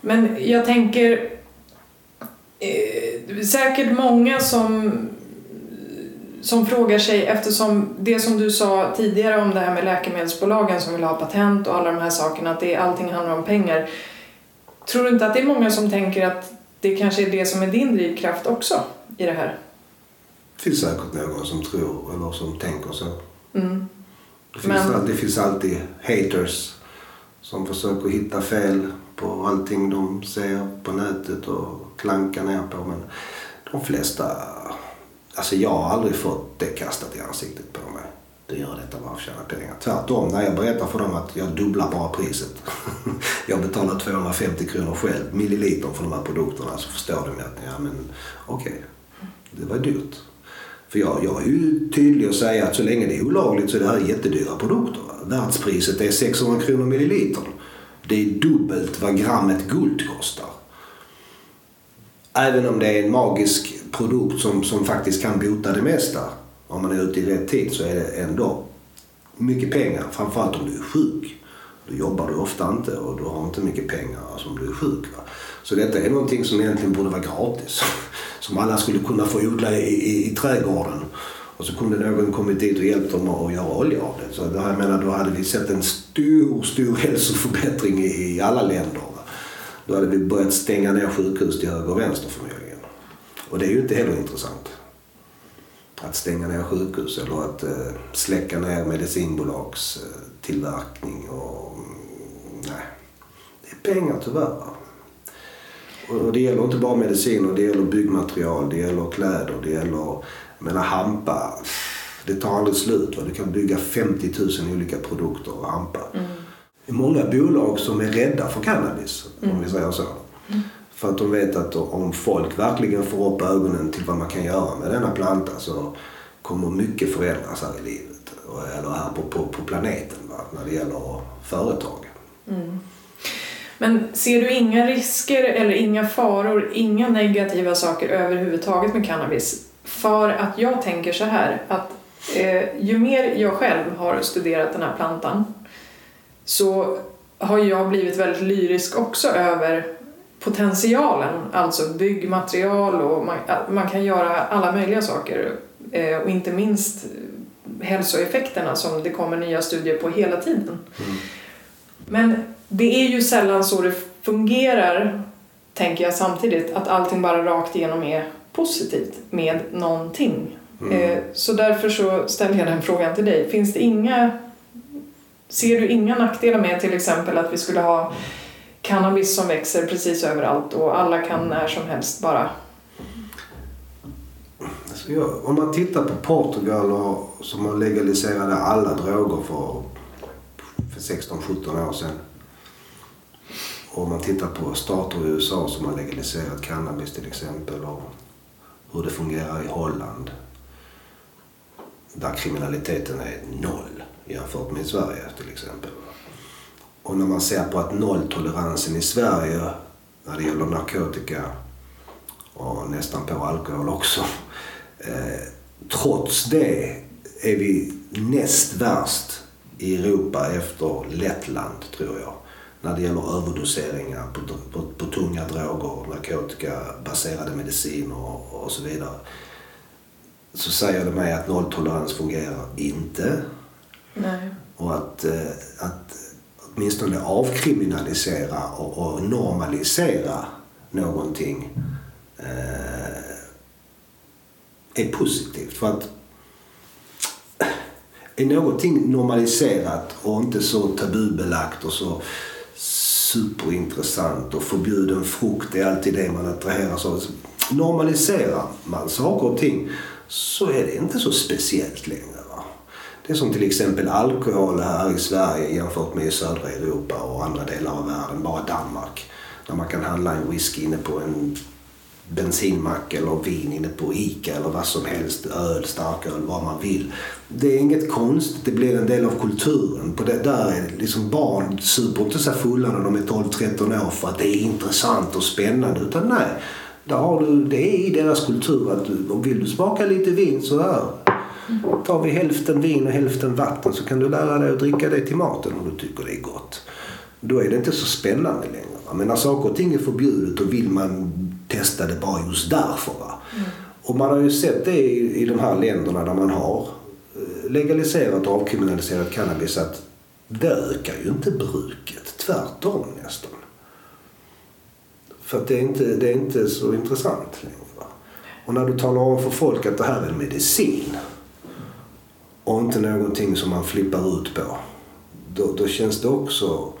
men jag tänker säkert många som frågar sig, eftersom det som du sa tidigare om det här med läkemedelsbolagen som vill ha patent och alla de här sakerna, att allting handlar om pengar. Tror du inte att det är många som tänker att det kanske är det som är din drivkraft också i det här? Det finns säkert någon som tror eller som tänker så. Mm. Det finns alltid haters som försöker hitta fel på allting de ser på nätet och klankar ner på. Men de flesta, alltså jag har aldrig fått det kastat i ansiktet på mig. Du gör detta bara för att tjäna pengar. Tvärtom, när jag berättar för dem att jag dubblar bara priset. Jag betalar 250 kronor själv, milliliter för de här produkterna, så förstår de att ja, men okej, det var dyrt. För jag är ju tydlig och säger att så länge det är olagligt så är det här jättedyra produkter. Världspriset är 600 kronor milliliter. Det är dubbelt vad grammet guld kostar. Även om det är en magisk produkt som faktiskt kan bota det mesta. Om man är ute i rätt tid så är det ändå mycket pengar. Framförallt om du är sjuk. Då jobbar du ofta inte och du har inte mycket pengar som du är sjuk. Va? Så detta är någonting som egentligen borde vara gratis. Som alla skulle kunna få odla i trädgården. Och så kunde någon kommit dit och hjälpt dem att göra olja av det. Så det här, jag menar, då hade vi sett en stor hälsoförbättring i alla länder. Va? Då hade vi börjat stänga ner sjukhus till höger och vänster förmodligen. Och det är ju inte heller intressant. Att stänga ner sjukhus eller att släcka ner medicinbolags tillverkning. Och, nej, det är pengar tyvärr. Och det gäller inte bara mediciner, det gäller byggmaterial, det gäller kläder, det gäller, jag menar, hampa. Det tar aldrig slut. Va? Du kan bygga 50 000 olika produkter av hampa. Mm. Det är många bolag som är rädda för cannabis, om vi säger så. Mm. För att de vet att om folk verkligen får upp ögonen till vad man kan göra med denna planta så kommer mycket förändras här i livet. Eller här på planeten, va? När det gäller företag. Mm. Men ser du inga risker eller inga faror, inga negativa saker överhuvudtaget med cannabis? För att jag tänker så här, att ju mer jag själv har studerat den här plantan så har jag blivit väldigt lyrisk också över potentialen, alltså byggmaterial och man kan göra alla möjliga saker och inte minst hälsoeffekterna som det kommer nya studier på hela tiden. Mm. Men det är ju sällan så det fungerar, tänker jag samtidigt, att allting bara rakt igenom är positivt med någonting. Mm. Så därför så ställer jag den frågan till dig. Ser du inga nackdelar med till exempel att vi skulle ha cannabis som växer precis överallt och alla kan när som helst bara? Alltså om man tittar på Portugal som har legaliserade alla droger för 16-17 år sedan. Och om man tittar på stater i USA som har legaliserat cannabis till exempel och hur det fungerar i Holland. Där kriminaliteten är noll jämfört med Sverige till exempel. Och när man ser på att nolltoleransen i Sverige när det gäller narkotika och nästan på alkohol också. Trots det är vi näst värst i Europa efter Lettland tror jag. När det gäller överdoseringar på tunga droger, narkotikabaserade mediciner och så vidare. Så säger det mig att nolltolerans fungerar inte. Nej. Och att åtminstone avkriminalisera och normalisera någonting är positivt. För att är någonting normaliserat och inte så tabubelagt och så superintressant, och förbjuden frukt är alltid det man attraheras av. Normaliserar man saker och ting så är det inte så speciellt längre. Va? Det är som till exempel alkohol här i Sverige jämfört med i södra Europa och andra delar av världen, bara Danmark. Där man kan handla en whisky inne på en bensinmack eller vin inne på Ica eller vad som helst, öl, starköl, vad man vill. Det är inget konst, det blir en del av kulturen. På det där är liksom barn super inte så fulla när de är 12-13 år för att det är intressant och spännande, utan nej, där har du, det är i deras kultur att om vill du smaka lite vin så här tar vi hälften vin och hälften vatten så kan du lära dig att dricka det till maten om du tycker det är gott. Då är det inte så spännande längre. Men när saker och ting är förbjudet och vill man testa det bara just därför. Va? Mm. Och man har ju sett det i de här länderna där man har legaliserat och avkriminaliserat cannabis att det ökar ju inte bruket. Tvärtom nästan. För att det är inte så intressant längre. Va? Och när du talar om för folk att det här är en medicin och inte någonting som man flippar ut på, då känns det också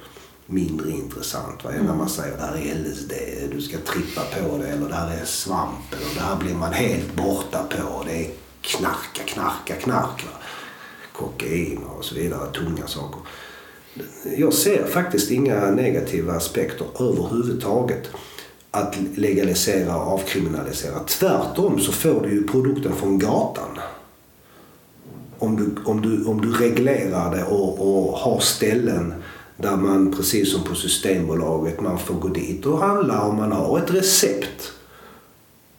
mindre intressant. Va? När man säger det här är LSD, du ska trippa på det, eller det här är svamp, eller det här blir man helt borta på, det är knarka, kokain och så vidare, tunga saker. Jag ser faktiskt inga negativa aspekter överhuvudtaget att legalisera och avkriminalisera. Tvärtom så får du ju produkten från gatan. Om du reglerar det och har ställen där man, precis som på Systembolaget, man får gå dit och handla om man har ett recept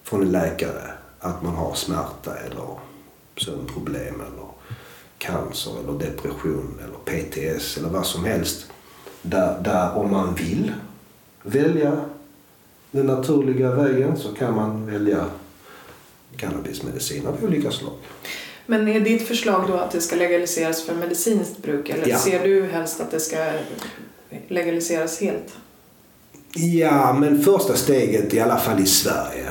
från en läkare att man har smärta eller sömnproblem eller cancer eller depression eller PTS eller vad som helst. Där om man vill välja den naturliga vägen så kan man välja cannabismedicin av olika slag. Men är ditt förslag då att det ska legaliseras för medicinskt bruk, eller ser du helst att det ska legaliseras helt? Ja, men första steget i alla fall i Sverige.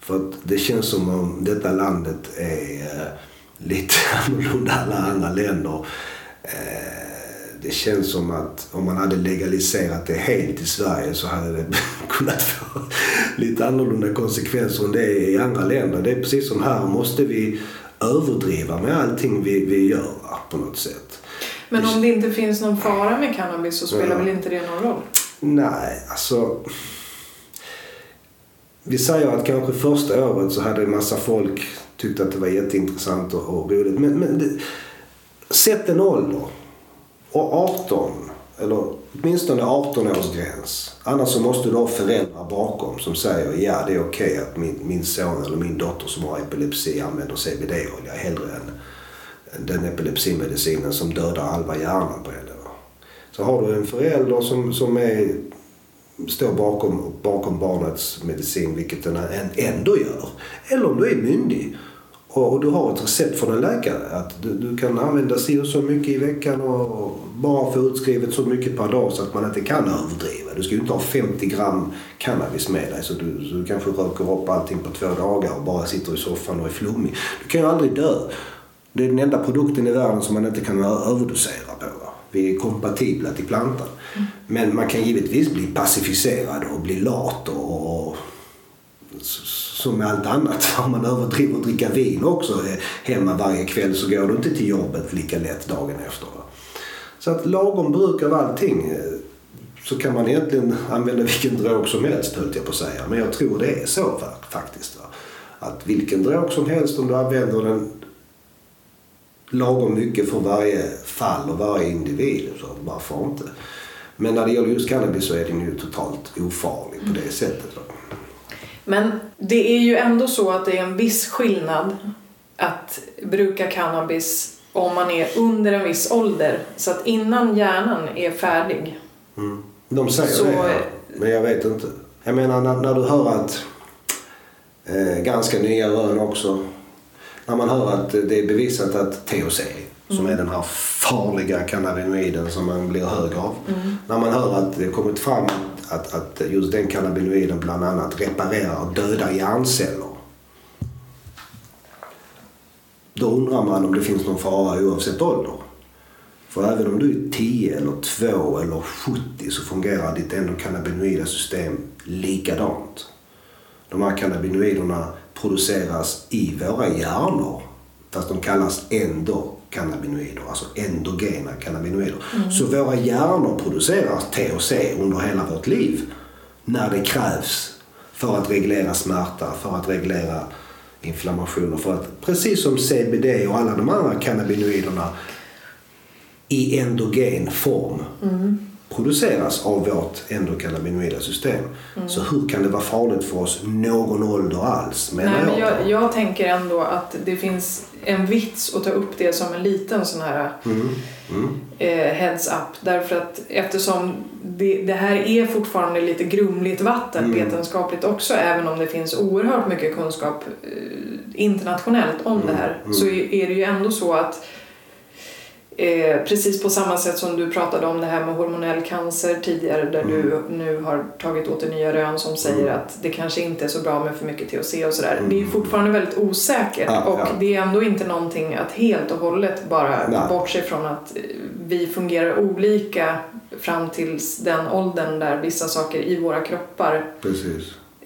För att det känns som om detta landet är lite annorlunda än alla andra länder. Det känns som att om man hade legaliserat det helt i Sverige så hade det kunnat få lite annorlunda konsekvenser än det är i andra länder. Det är precis som här, måste vi överdriva med allting vi gör på något sätt. Men om det inte finns någon fara med cannabis så spelar väl inte det någon roll? Nej, alltså... Vi säger att kanske första året så hade en massa folk tyckt att det var jätteintressant och roligt. Men sätt en ålder. Och 18, eller åtminstone 18-årsgräns. Annars så måste du ha föräldrar bakom som säger ja, det är okej att min son eller min dotter som har epilepsi använder CBD-olja hellre än den epilepsimedicinen som dödar halva hjärnan på henne. Så har du en förälder som står bakom barnets medicin, vilket den ändå gör. Eller om du är myndig. Och du har ett recept från en läkare att du kan använda så mycket i veckan och bara få utskrivet så mycket per dag så att man inte kan överdriva. Du ska ju inte ha 50 gram cannabis med dig så du kanske röker upp allting på 2 dagar och bara sitter i soffan och är flummig. Du kan ju aldrig dö. Det är den enda produkten i världen som man inte kan överdosera på. Va? Vi är kompatibla till plantan. Men man kan givetvis bli pacificerad och bli lat och som med allt annat. Om man överdriver att dricka vin också hemma varje kväll så går du inte till jobbet lika lätt dagen efter. Så att lagom bruk av allting så kan man egentligen använda vilken drog som helst, höll jag på att säga. Men jag tror det är så faktiskt. Att vilken drog som helst, om du använder den lagom mycket för varje fall och varje individ, så varför inte? Men när det gäller just cannabis så är den ju totalt ofarlig på det sättet. Men det är ju ändå så att det är en viss skillnad att bruka cannabis om man är under en viss ålder. Så att innan hjärnan är färdig. Mm. De säger så... det, men jag vet inte. Jag menar när du hör att, ganska nya rön också, när man hör att det är bevisat att THC, som är den här farliga cannabinoiden som man blir hög av. När man hör att det kommit fram att just den cannabinoiden bland annat reparerar döda hjärnceller. Då undrar man om det finns någon fara oavsett ålder. För även om du är 10 eller 2 eller 70 så fungerar ditt endokannabinoida system likadant. De här cannabinoiderna produceras i våra hjärnor, fast de kallas endokannabinoider, alltså endogena cannabinoider. Så våra hjärnor producerar THC under hela vårt liv när det krävs för att reglera smärta, för att reglera inflammationer, för att, precis som CBD och alla de andra cannabinoiderna i endogen form produceras av vårt endokannabinoida system. Så hur kan det vara farligt för oss någon ålder alls? Nej, men jag tänker ändå att det finns en vits att ta upp det som en liten sån här heads up. Därför att eftersom det här är fortfarande lite grumligt vatten vetenskapligt också, även om det finns oerhört mycket kunskap internationellt om det här, så är det ju ändå så att Precis på samma sätt som du pratade om det här med hormonell cancer tidigare, där du nu har tagit åt dig nya rön som säger att det kanske inte är så bra med för mycket THC och sådär. Det är fortfarande väldigt osäkert och det är ändå inte någonting att helt och hållet bara bortse från att vi fungerar olika fram till den åldern där vissa saker i våra kroppar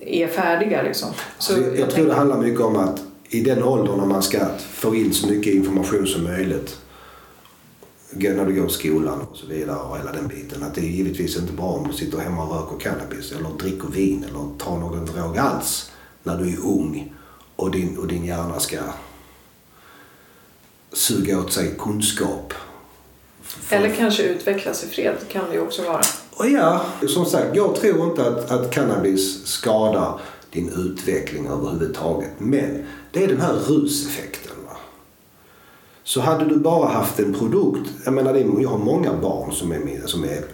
är färdiga liksom. Så alltså, jag tror det handlar mycket om att i den åldern när man ska få in så mycket information som möjligt när du går i skolan och så vidare och hela den biten, att det är givetvis inte bra om du sitter hemma och röker cannabis eller dricker vin eller tar någon drog alls när du är ung och din hjärna ska suga åt sig kunskap. Eller kanske utvecklas i fred, kan det ju också vara. Och ja, som sagt, jag tror inte att cannabis skadar din utveckling överhuvudtaget, men det är den här ruseffekten. Så hade du bara haft en produkt, jag menar, jag har många barn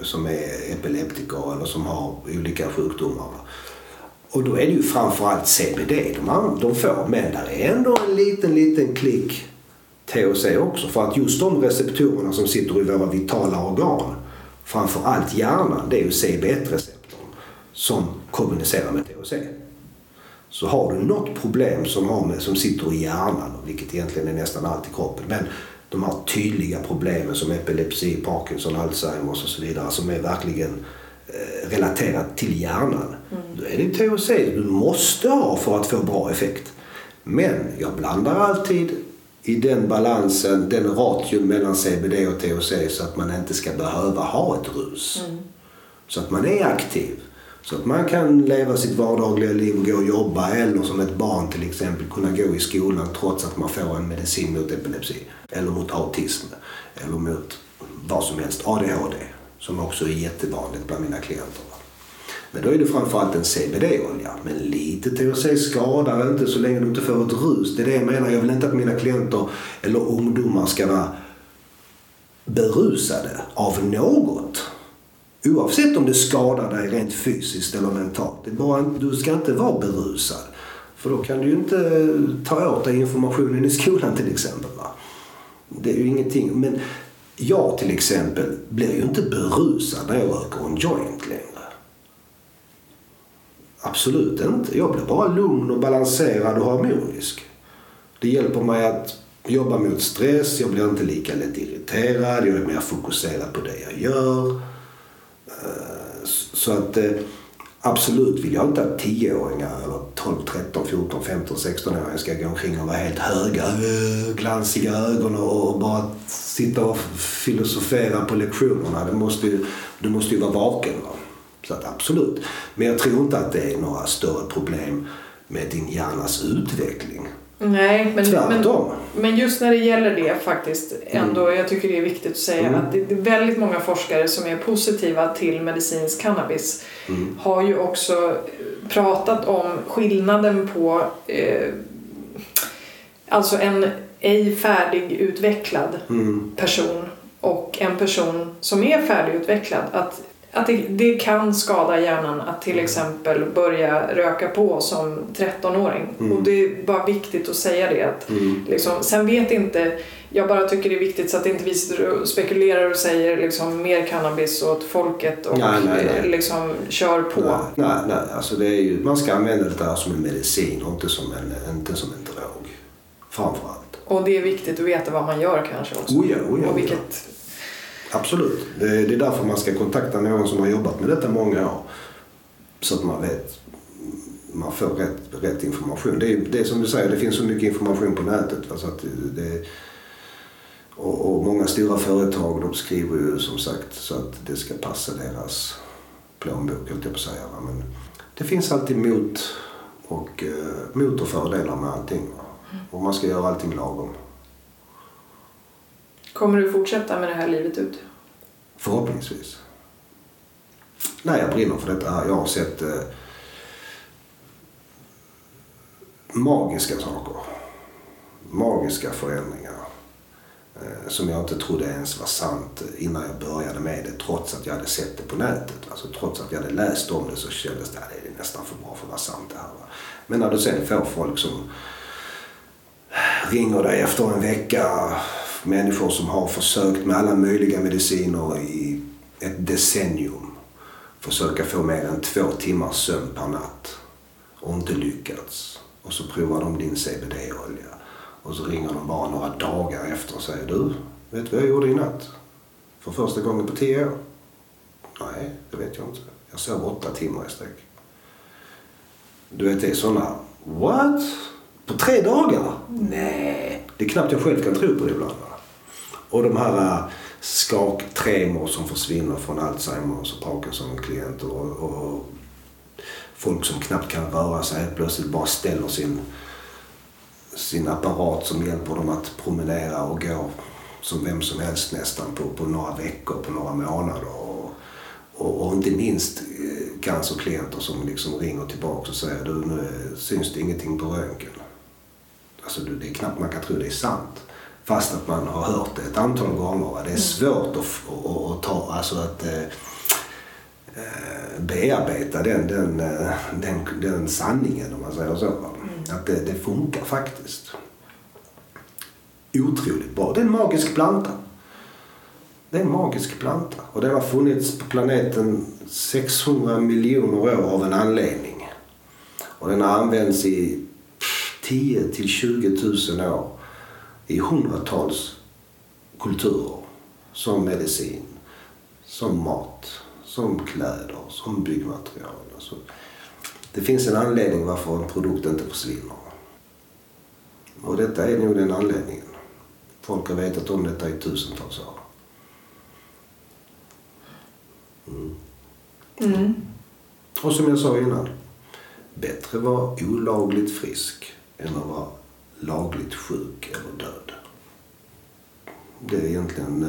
som är epileptiker eller som har olika sjukdomar. Och då är det ju framförallt CBD de får, men där är ändå en liten klick THC också. För att just de receptorerna som sitter i våra vitala organ, framförallt hjärnan, det är ju CB1-receptorn som kommunicerar med THC. Så har du något problem som sitter i hjärnan, vilket egentligen är nästan allt i kroppen, men de här tydliga problemen som epilepsi, Parkinson, Alzheimer och så vidare som är verkligen relaterat till hjärnan, då är det THC du måste ha för att få bra effekt. Men jag blandar alltid i den balansen, den ration mellan CBD och THC, så att man inte ska behöva ha ett rus. Så att man är aktiv. Så att man kan leva sitt vardagliga liv och gå och jobba, eller som ett barn till exempel kunna gå i skolan trots att man får en medicin mot epilepsi eller mot autism eller mot vad som helst, ADHD, som också är jättevanligt bland mina klienter. Men då är det framförallt en CBD-olja, men lite THC skadar inte så länge du inte får ett rus. Det är det jag menar, jag vill inte att mina klienter eller ungdomar ska vara berusade av något. Oavsett om det skadar dig rent fysiskt eller mentalt. Det är bara, du ska inte vara berusad. För då kan du ju inte ta åt dig informationen i skolan till exempel. Va? Det är ju ingenting. Men jag till exempel blir ju inte berusad när jag röker en joint längre. Absolut inte. Jag blir bara lugn och balanserad och harmonisk. Det hjälper mig att jobba mot stress. Jag blir inte lika lätt irriterad. Jag är mer fokuserad på det jag gör. Så att absolut vill jag inte att 10-åringar eller 12, 13, 14, 15, 16-åringar ska gå omkring och vara helt höga, glansiga ögon och bara sitta och filosofera på lektionerna. Du måste ju vara vaken. Va? Så att absolut. Men jag tror inte att det är några större problem med din hjärnas utveckling. Nej, men just när det gäller det faktiskt ändå, jag tycker det är viktigt att säga att det är väldigt många forskare som är positiva till medicinsk cannabis har ju också pratat om skillnaden på alltså en ej färdigutvecklad person och en person som är färdigutvecklad, att det kan skada hjärnan att till exempel börja röka på som 13-åring. Och det är bara viktigt att säga det. Att, liksom, sen vet inte, jag bara tycker det är viktigt så att inte vi spekulerar och säger liksom, mer cannabis åt folket och nej. Liksom, kör på. Nej. Alltså, det är ju, man ska använda det där som en medicin och inte som en drog. Framförallt. Och det är viktigt att veta vad man gör kanske också. Oja. Och vilket... Absolut. Det är därför man ska kontakta någon som har jobbat med detta många år. Så att man vet, man får rätt information. Det är som du säger, det finns så mycket information på nätet. Så att och många stora företag, de skriver ju som sagt så att det ska passa deras plånbok, höll jag på att säga. Men det finns alltid mot och fördelar med allting. Och man ska göra allting lagom. Kommer du fortsätta med det här livet ut? Förhoppningsvis. Nej, jag brinner för detta. Jag har sett magiska saker. Magiska förändringar. Som jag inte trodde ens var sant innan jag började med det. Trots att jag hade sett det på nätet. Alltså, trots att jag hade läst om det så kändes det att det är nästan för bra för att vara sant det här. Va? Men när du sen får folk som ringer dig efter en vecka... människor som har försökt med alla möjliga mediciner i ett decennium försöka få mer än 2 timmars sömn per natt och inte lyckats. Och så provar de din CBD-olja och så ringer de bara några dagar efter och säger: du, vet du vad jag gjorde i natt? För första gången på 10 år. Nej, det vet jag inte. Jag sov 8 timmar i sträck. Du vet, det är sådana, what? På 3 dagar? Nej, det är knappt jag själv kan tro på det ibland. Och de här skaktremor som försvinner från Alzheimers och Parkinson-klienter och folk som knappt kan röra sig plötsligt bara ställer sin apparat som hjälper dem att promenera och gå som vem som helst nästan på några veckor, på några månader. Och inte minst cancerklienter som liksom ringer tillbaka och säger: du, nu syns det ingenting på röntgen. Alltså det är knappt man kan tro det är sant. Fast att man har hört det ett antal gånger. Va? Det är svårt att ta, alltså att bearbeta den sanningen, om man säger så. Va? Att det funkar faktiskt. Otroligt bra. Det är en magisk planta. Det är en magisk planta. Och den har funnits på planeten 600 miljoner år av en anledning. Och den har använts i 10 till 20 000 år i hundratals kulturer. Som medicin, som mat, som kläder, som byggmaterial. Alltså, det finns en anledning varför en produkt inte försvinner. Och detta är nog den anledningen. Folk har vetat om detta i tusentals år. Mm. Och som jag sa innan, bättre vara olagligt frisk än att vara lagligt sjuk eller död. Det är egentligen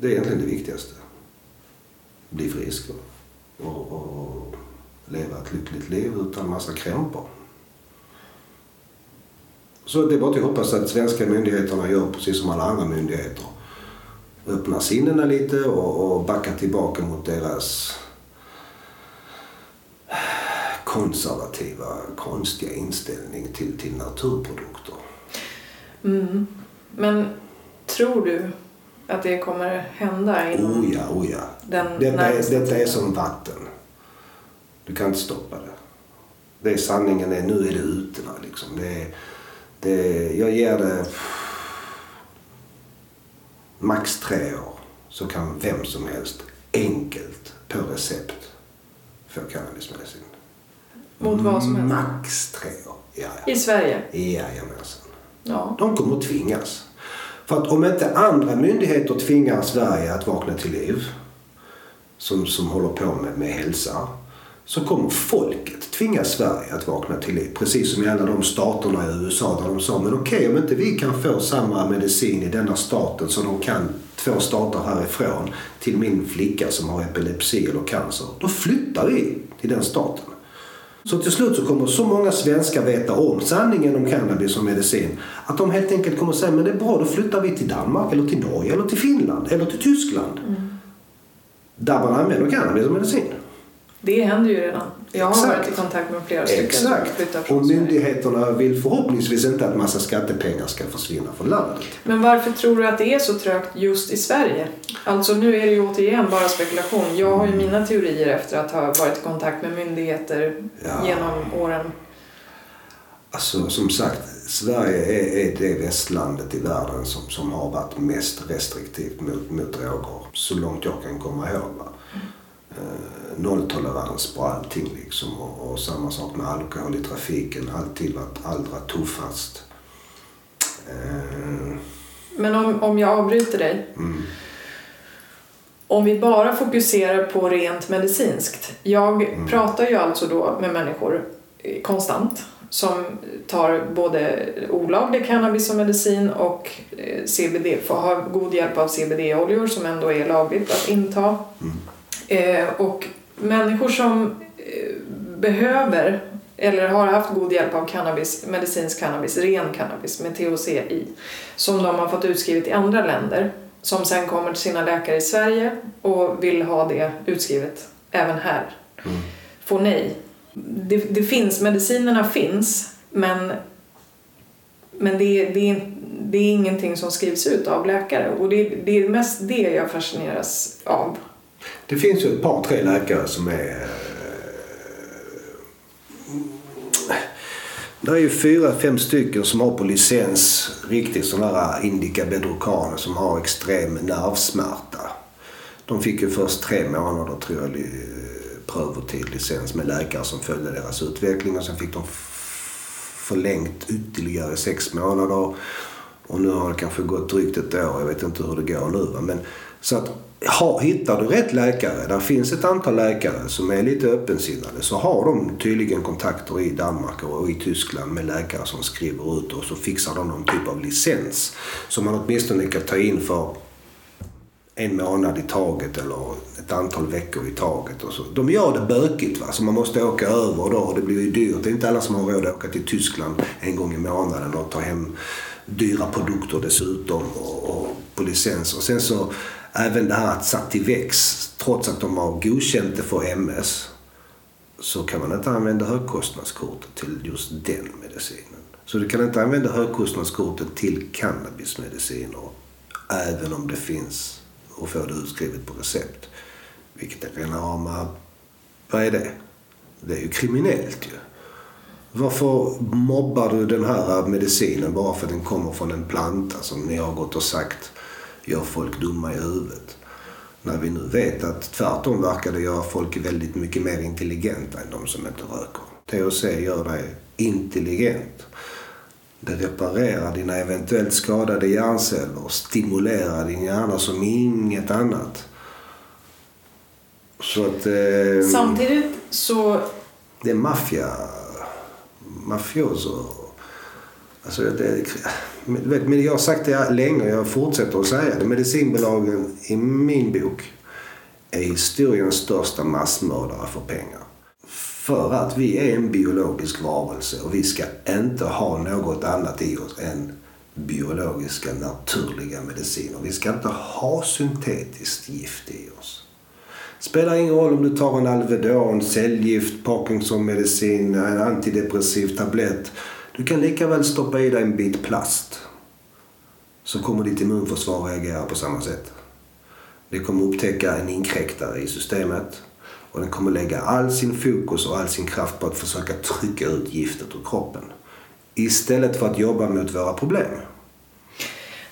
det viktigaste. Bli frisk och leva ett lyckligt liv utan massa krämpor. Så det är bara att hoppas att svenska myndigheterna gör precis som alla andra myndigheter. Öppna sinnena lite och backa tillbaka mot deras konservativa, konstiga inställning till naturprodukter. Mm. Men tror du att det kommer hända inom oh ja. Detta är som vatten. Du kan inte stoppa det. Det är sanningen, nu är det ute. Liksom. Jag ger det max 3 år så kan vem som helst enkelt på recept få cannabismedicin. Mot vad som helst? Max 3 år. Ja. I Sverige? Jajamensan. Ja. De kommer att tvingas. För att om inte andra myndigheter tvingar Sverige att vakna till liv som håller på med hälsa, så kommer folket tvinga Sverige att vakna till liv. Precis som i alla de staterna i USA där de sa: men okej, om inte vi kan få samma medicin i denna staten så de kan 2 stater härifrån till min flicka som har epilepsi eller cancer, då flyttar vi till den staten. Så till slut så kommer så många svenskar veta om sanningen om cannabis som medicin att de helt enkelt kommer säga: men det är bra, då flyttar vi till Danmark eller till Norge eller till Finland eller till Tyskland. Där man använder cannabis som medicin. Det händer ju redan. Jag har varit i kontakt med flera stycken. Exakt. Och myndigheterna vill förhoppningsvis inte att massa skattepengar ska försvinna från landet. Men varför tror du att det är så trögt just i Sverige? Alltså nu är det ju återigen bara spekulation. Jag har ju mina teorier efter att ha varit i kontakt med myndigheter genom åren. Alltså som sagt, Sverige är det västlandet i världen som har varit mest restriktivt mot droger. Så långt jag kan komma ihåg. Va? Nolltolerans på allting liksom, och samma sak med alkohol i trafiken, alltid varit allra tuffast. Men om jag avbryter dig, om vi bara fokuserar på rent medicinskt, jag pratar ju alltså då med människor konstant som tar både olaglig cannabis som medicin och CBD, för att ha god hjälp av CBD-oljor som ändå är lagligt att inta. Och människor som behöver eller har haft god hjälp av cannabis, medicinsk cannabis, ren cannabis med THC i, som de har fått utskrivet i andra länder, som sen kommer till sina läkare i Sverige och vill ha det utskrivet även här, får nej. Det finns, medicinerna finns, men det är inte det är ingenting som skrivs ut av läkare. Och det är mest det jag fascineras av. Det finns ju ett par, tre läkare som är... Det är ju 4-5 stycken som har på licens riktigt sådana här indica bedrokaner som har extrem nervsmärta. De fick ju först 3 månader tror jag pröver till licens med läkare som följde deras utveckling, och sen fick de förlängt ytterligare 6 månader, och nu har det kanske gått drygt ett år, jag vet inte hur det går nu. Men, så att, hittar du rätt läkare, där finns ett antal läkare som är lite öppensinnade, så har de tydligen kontakter i Danmark och i Tyskland med läkare som skriver ut, och så fixar de någon typ av licens som man åtminstone kan ta in för 1 månad i taget eller ett antal veckor i taget. Och så. De gör det bökigt, va? Så man måste åka över då, och det blir ju dyrt. Det är inte alla som har råd att åka till Tyskland en gång i månaden och ta hem dyra produkter dessutom och på licens. Och sen så även det här att Sativex, trots att de har godkänt det för MS, så kan man inte använda högkostnadskortet till just den medicinen. Så du kan inte använda högkostnadskortet till cannabismediciner även om det finns och får det utskrivet på recept. Vilket är enorma... Vad är det? Det är ju kriminellt ju. Varför mobbar du den här medicinen bara för att den kommer från en planta som ni har gått och sagt gör folk dumma i huvudet? När vi nu vet att tvärtom verkar det göra folk väldigt mycket mer intelligenta än de som inte röker. THC gör dig intelligent. Det reparerar dina eventuellt skadade hjärnceller och stimulerar din hjärna som inget annat. Så att, samtidigt så... Det är mafioser. Alltså men jag har sagt det länge och jag fortsätter att säga det. Medicinbolagen i min bok är historiens största massmördare för pengar. För att vi är en biologisk varelse och vi ska inte ha något annat i oss än biologiska, naturliga mediciner. Vi ska inte ha syntetiskt gift i oss. Det spelar ingen roll om du tar en Alvedon, cellgift, Parkinson-medicin, en antidepressiv tablett. Du kan lika väl stoppa i dig en bit plast, så kommer ditt immunförsvar reagera på samma sätt. Det kommer upptäcka en inkräktare i systemet. Och den kommer lägga all sin fokus och all sin kraft på att försöka trycka ut giftet ur kroppen. Istället för att jobba mot våra problem.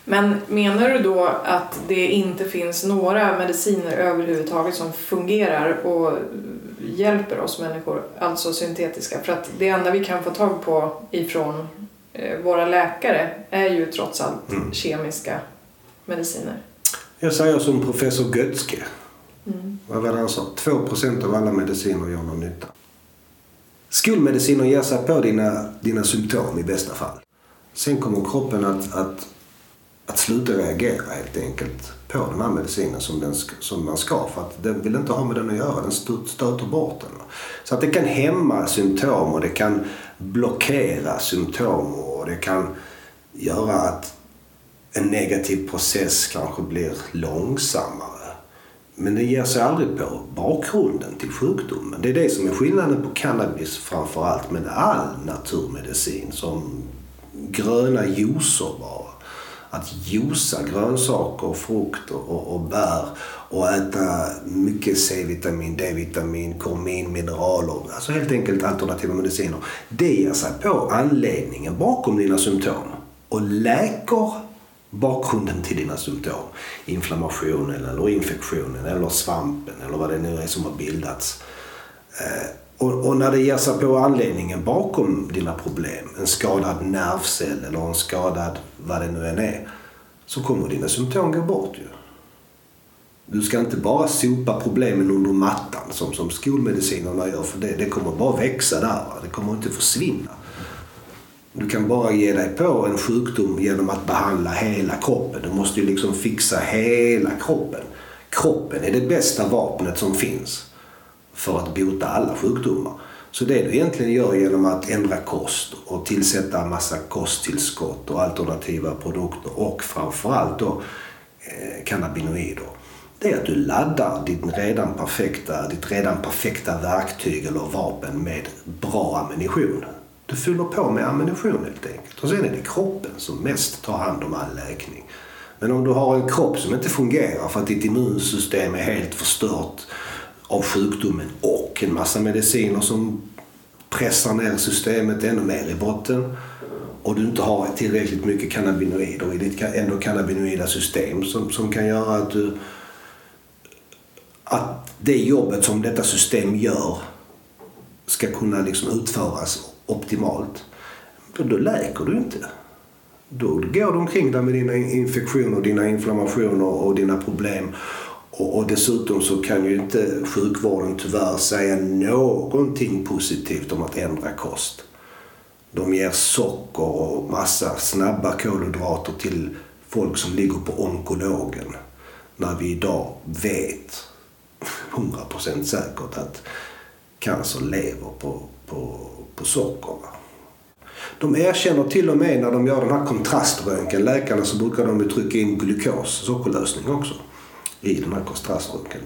Men menar du då att det inte finns några mediciner överhuvudtaget som fungerar och hjälper oss människor? Alltså syntetiska. För att det enda vi kan få tag på ifrån våra läkare är ju trots allt kemiska mediciner. Jag säger som professor Götzke. Vad var det han sa? 2% av alla mediciner gör någon nytta. Skolmediciner ger sig på dina symptom i bästa fall. Sen kommer kroppen att sluta reagera helt enkelt på de här medicinerna som man ska. För att den vill inte ha med den att göra, den stöter bort den. Så att det kan hämma symptom och det kan blockera symptom och det kan göra att en negativ process kanske blir långsammare. Men det ger sig aldrig på bakgrunden till sjukdomen. Det är det som är skillnaden på cannabis framförallt med all naturmedicin, som gröna juicer bara. Att juica grönsaker, frukt och bär och äta mycket C-vitamin, D-vitamin, kurmin, mineraler. Alltså helt enkelt alternativa mediciner. Det ger sig på anledningen bakom dina symptom och läker bakgrunden till dina symptom, inflammationen eller infektionen eller svampen eller vad det nu är som har bildats. Och när det ger sig på anledningen bakom dina problem, en skadad nervcell eller en skadad vad det nu än är, så kommer dina symptom gå bort ju. Du ska inte bara sopa problemen under mattan som skolmedicinerna gör, för det kommer bara växa där, det kommer inte försvinna. Du kan bara ge dig på en sjukdom genom att behandla hela kroppen. Du måste ju liksom fixa hela kroppen. Kroppen är det bästa vapnet som finns för att bota alla sjukdomar. Så det du egentligen gör genom att ändra kost och tillsätta en massa kosttillskott och alternativa produkter och framförallt då cannabinoider, det är att du laddar ditt redan perfekta verktyg eller vapen med bra ammunition. Du fyller på med ammunition helt enkelt. Och sen är det kroppen som mest tar hand om all läkning. Men om du har en kropp som inte fungerar för att ditt immunsystem är helt förstört av sjukdomen och en massa mediciner som pressar ner systemet ännu mer i botten och du inte har tillräckligt mycket cannabinoider i ditt endokannabinoida system som kan göra att du att det jobbet som detta system gör ska kunna liksom utföras optimalt, då läker du inte. Då går du omkring där med dina infektioner och dina inflammationer och dina problem. Och dessutom så kan ju inte sjukvården tyvärr säga någonting positivt om att ändra kost. De ger socker och massa snabba kolhydrater till folk som ligger på onkologen. När vi idag vet 100% säkert att cancer lever på socker. De erkänner till och med när de gör den här kontraströntgen, läkarna, så brukar de trycka in glukos, sockerlösning också, i den här kontraströntgen.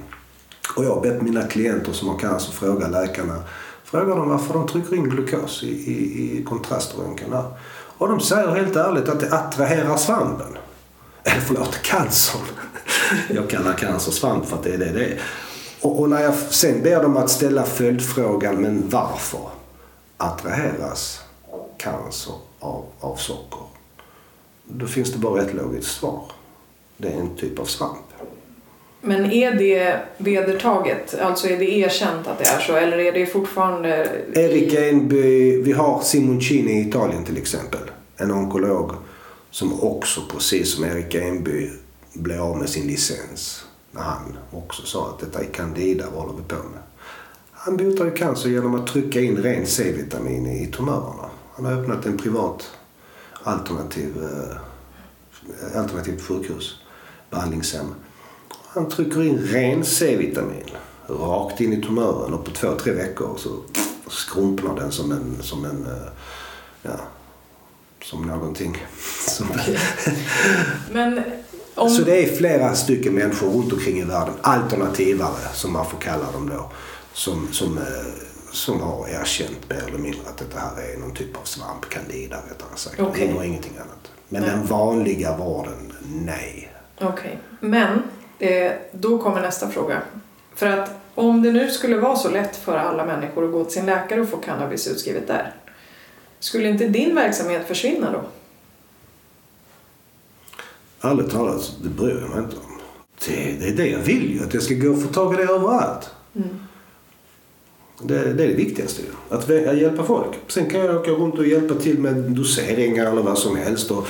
Och jag har bett mina klienter som har cancer fråga läkarna, frågar dem varför de trycker in glukos i kontraströntgen. Och de säger helt ärligt att det attraherar svampen. Eller förlåt, cancern. Jag kallar cancer svamp för att det är det är. Och när jag sen ber dem att ställa följdfrågan, men varför attraheras cancer av socker? Då finns det bara ett logiskt svar. Det är en typ av svamp. Men är det vedertaget? Alltså är det erkänt att det är så? Eller är det fortfarande... Erik Enby, vi har Simoncini i Italien till exempel. En onkolog som också, precis som Erik Enby, blev av med sin licens. När han också sa att detta är candida, vad håller vi på med? Han botar ju cancer genom att trycka in ren C-vitamin i tumörerna. Han har öppnat en privat alternativt sjukhus, behandlingshem. Han trycker in ren C-vitamin rakt in i tumören och på 2-3 veckor så skrumpnar den som en ja, som någonting. Men om... Så det är flera stycken människor runt omkring i världen, alternativare som man får kalla dem då, som har erkänt mer eller mindre att det här är någon typ av svamp, candida rättare sagt. Okay. Det är ingenting annat. Men den vanliga vården, nej. Okej, okay. Men då kommer nästa fråga. För att om det nu skulle vara så lätt för alla människor att gå till sin läkare och få cannabis utskrivet där, skulle inte din verksamhet försvinna då? Ärligt talat, det bryr jag mig inte om. Det är det jag vill ju, att jag ska gå och få tag i det överallt. Mm. Det är det viktigaste ju, att hjälpa folk. Sen kan jag åka runt och hjälpa till med doseringar eller vad som helst och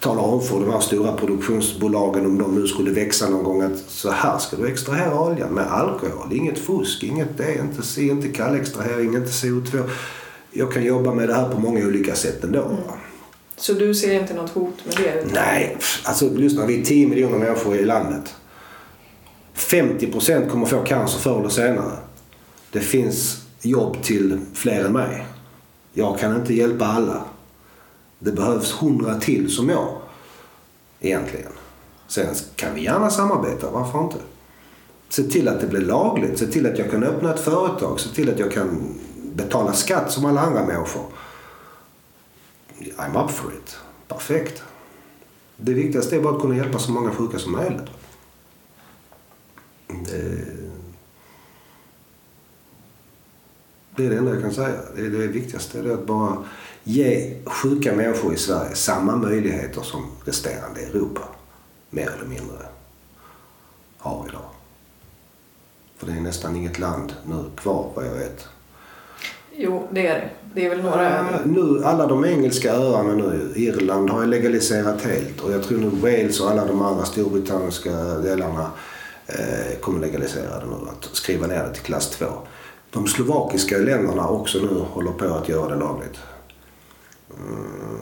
tala om för de här stora produktionsbolagen, om de nu skulle växa någon gång, att så här ska du extrahera oljan med alkohol. Inget fusk, inget det, inte C, inte kallextrahering, inte CO2. Jag kan jobba med det här på många olika sätt ändå. Mm. Så du ser inte något hot med det? Nej, alltså lyssna, vi är 10 miljoner människor i landet. 50% kommer få cancer förr eller senare. Det finns jobb till fler än mig. Jag kan inte hjälpa alla. Det behövs 100 till som jag. Egentligen. Sen kan vi gärna samarbeta, varför inte? Se till att det blir lagligt. Se till att jag kan öppna ett företag. Se till att jag kan betala skatt som alla andra människor. I'm up for it. Perfekt. Det viktigaste är bara att kunna hjälpa så många sjuka som möjligt. Det är det enda jag kan säga. Det är det viktigaste. Det är att bara ge sjuka människor i Sverige samma möjligheter som resterande i Europa. Mer eller mindre. Har idag. För det är nästan inget land nu kvar vad jag vet. Jo, det är det. Det är väl några... nu, alla de engelska öarna nu, Irland har legaliserat helt. Och jag tror nu Wales och alla de andra storbritanniska delarna kommer legalisera det nu. Att skriva ner det till klass 2. De slovakiska länderna också nu håller på att göra det lagligt.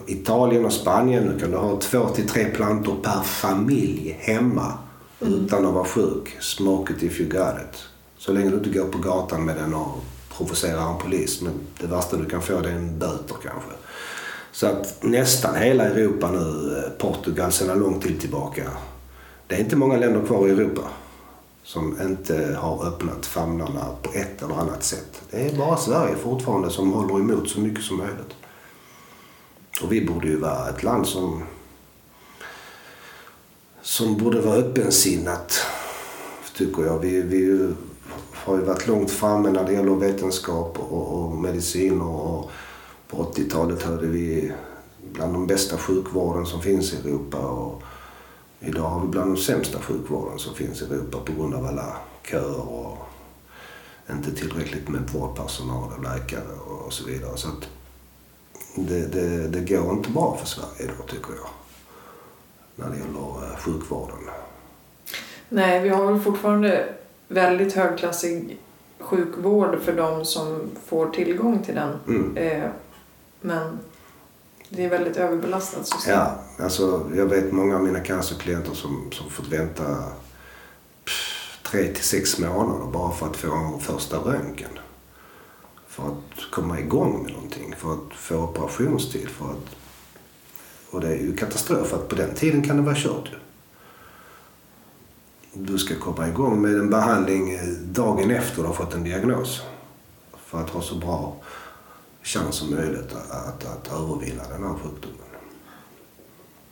Italien och Spanien, nu kan du ha 2-3 plantor per familj hemma utan att vara sjuk. Smoke it if you got it. Så länge du inte går på gatan med den och provocerar en polis. Men det värsta du kan få det är en böter kanske. Så att nästan hela Europa nu, Portugal sedan lång tid tillbaka. Det är inte många länder kvar i Europa som inte har öppnat famnarna på ett eller annat sätt. Det är bara Sverige fortfarande som håller emot så mycket som möjligt. Och vi borde ju vara ett land som borde vara öppensinnat, tycker jag. Vi har ju varit långt framme när det gäller vetenskap och medicin. Och på 80-talet hade vi bland de bästa sjukvården som finns i Europa. Och idag har vi bland de sämsta sjukvården som finns i Europa på grund av alla köer och inte tillräckligt med vårdpersonal och läkare och så vidare. Så att det går inte bra för Sverige då, tycker jag, när det gäller sjukvården. Nej, vi har väl fortfarande väldigt högklassig sjukvård för de som får tillgång till den. Men det är väldigt överbelastat system. Ja, alltså jag vet många av mina cancerklienter som fått vänta 3 till 6 månader bara för att få en första röntgen. För att komma igång med någonting, för att få operationstid. Och det är ju katastrof, för att på den tiden kan det vara kört. Du ska komma igång med en behandling dagen efter du har fått en diagnos. För att ha så bra chans som möjligt att övervinna den här sjukdomen.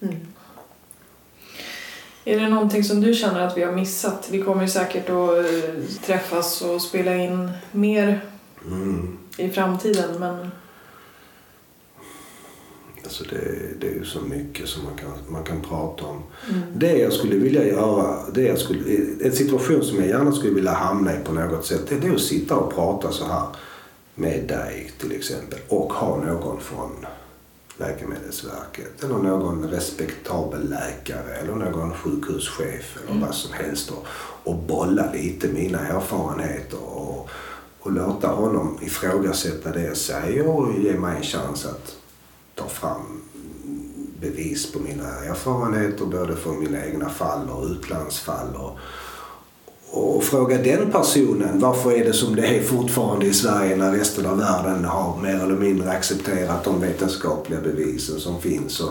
Mm. Är det någonting som du känner att vi har missat? Vi kommer ju säkert att träffas och spela in mer i framtiden, men... Alltså det är ju så mycket som man kan prata om. Det jag skulle vilja göra, en situation som jag gärna skulle vilja hamna i på något sätt, det är att sitta och prata så här med dig till exempel, och ha någon från Läkemedelsverket eller någon respektabel läkare eller någon sjukhuschef eller vad som helst, och bolla lite mina erfarenheter och låta honom ifrågasätta det jag säger och ge mig en chans att ta fram bevis på mina erfarenheter, både från mina egna fall och utlandsfall, och fråga den personen varför är det som det är fortfarande i Sverige när resten av världen har mer eller mindre accepterat de vetenskapliga bevisen som finns.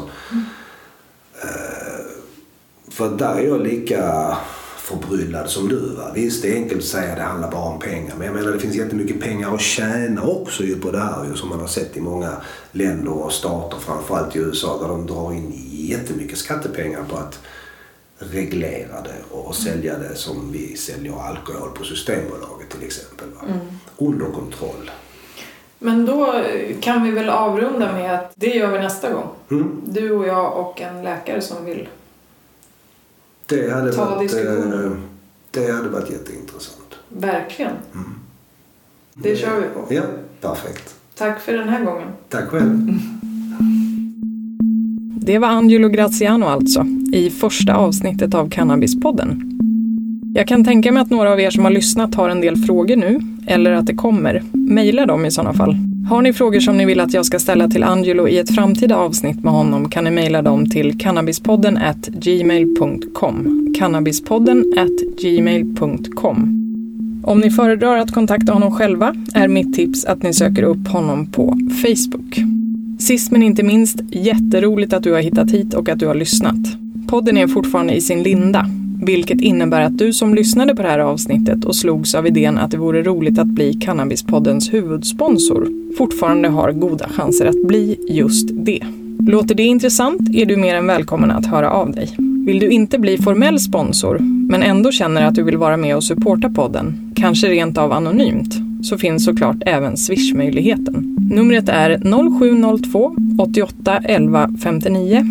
För där är jag lika förbryllad som du, va? Visst, det är enkelt att säga att det handlar bara om pengar, men jag menar det finns jättemycket pengar att tjäna också ju på det här, ju, som man har sett i många länder och stater, framförallt i USA, där de drar in jättemycket skattepengar på att reglera det och sälja det som vi säljer alkohol på Systembolaget till exempel, va? Under kontroll. Men då kan vi väl avrunda med att det gör vi nästa gång. Du och jag och en läkare som vill. Det hade varit jätteintressant. Verkligen. Det kör vi på. Ja, perfekt. Tack för den här gången. Tack själv. Det var Angelo Graziano alltså, i första avsnittet av Cannabispodden. Jag kan tänka mig att några av er som har lyssnat har en del frågor nu, eller att det kommer. Mejla dem i sådana fall. Har ni frågor som ni vill att jag ska ställa till Angelo i ett framtida avsnitt med honom, kan ni mejla dem till cannabispodden@gmail.com. cannabispodden@gmail.com. Om ni föredrar att kontakta honom själva är mitt tips att ni söker upp honom på Facebook. Sist men inte minst, jätteroligt att du har hittat hit och att du har lyssnat. Podden är fortfarande i sin linda, vilket innebär att du som lyssnade på det här avsnittet och slogs av idén att det vore roligt att bli Cannabispoddens huvudsponsor fortfarande har goda chanser att bli just det. Låter det intressant är du mer än välkommen att höra av dig. Vill du inte bli formell sponsor men ändå känner att du vill vara med och supporta podden, kanske rent av anonymt, så finns såklart även Swish-möjligheten. Numret är 0702 88 11 59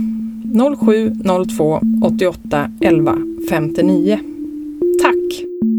0702 88 11 59. Tack!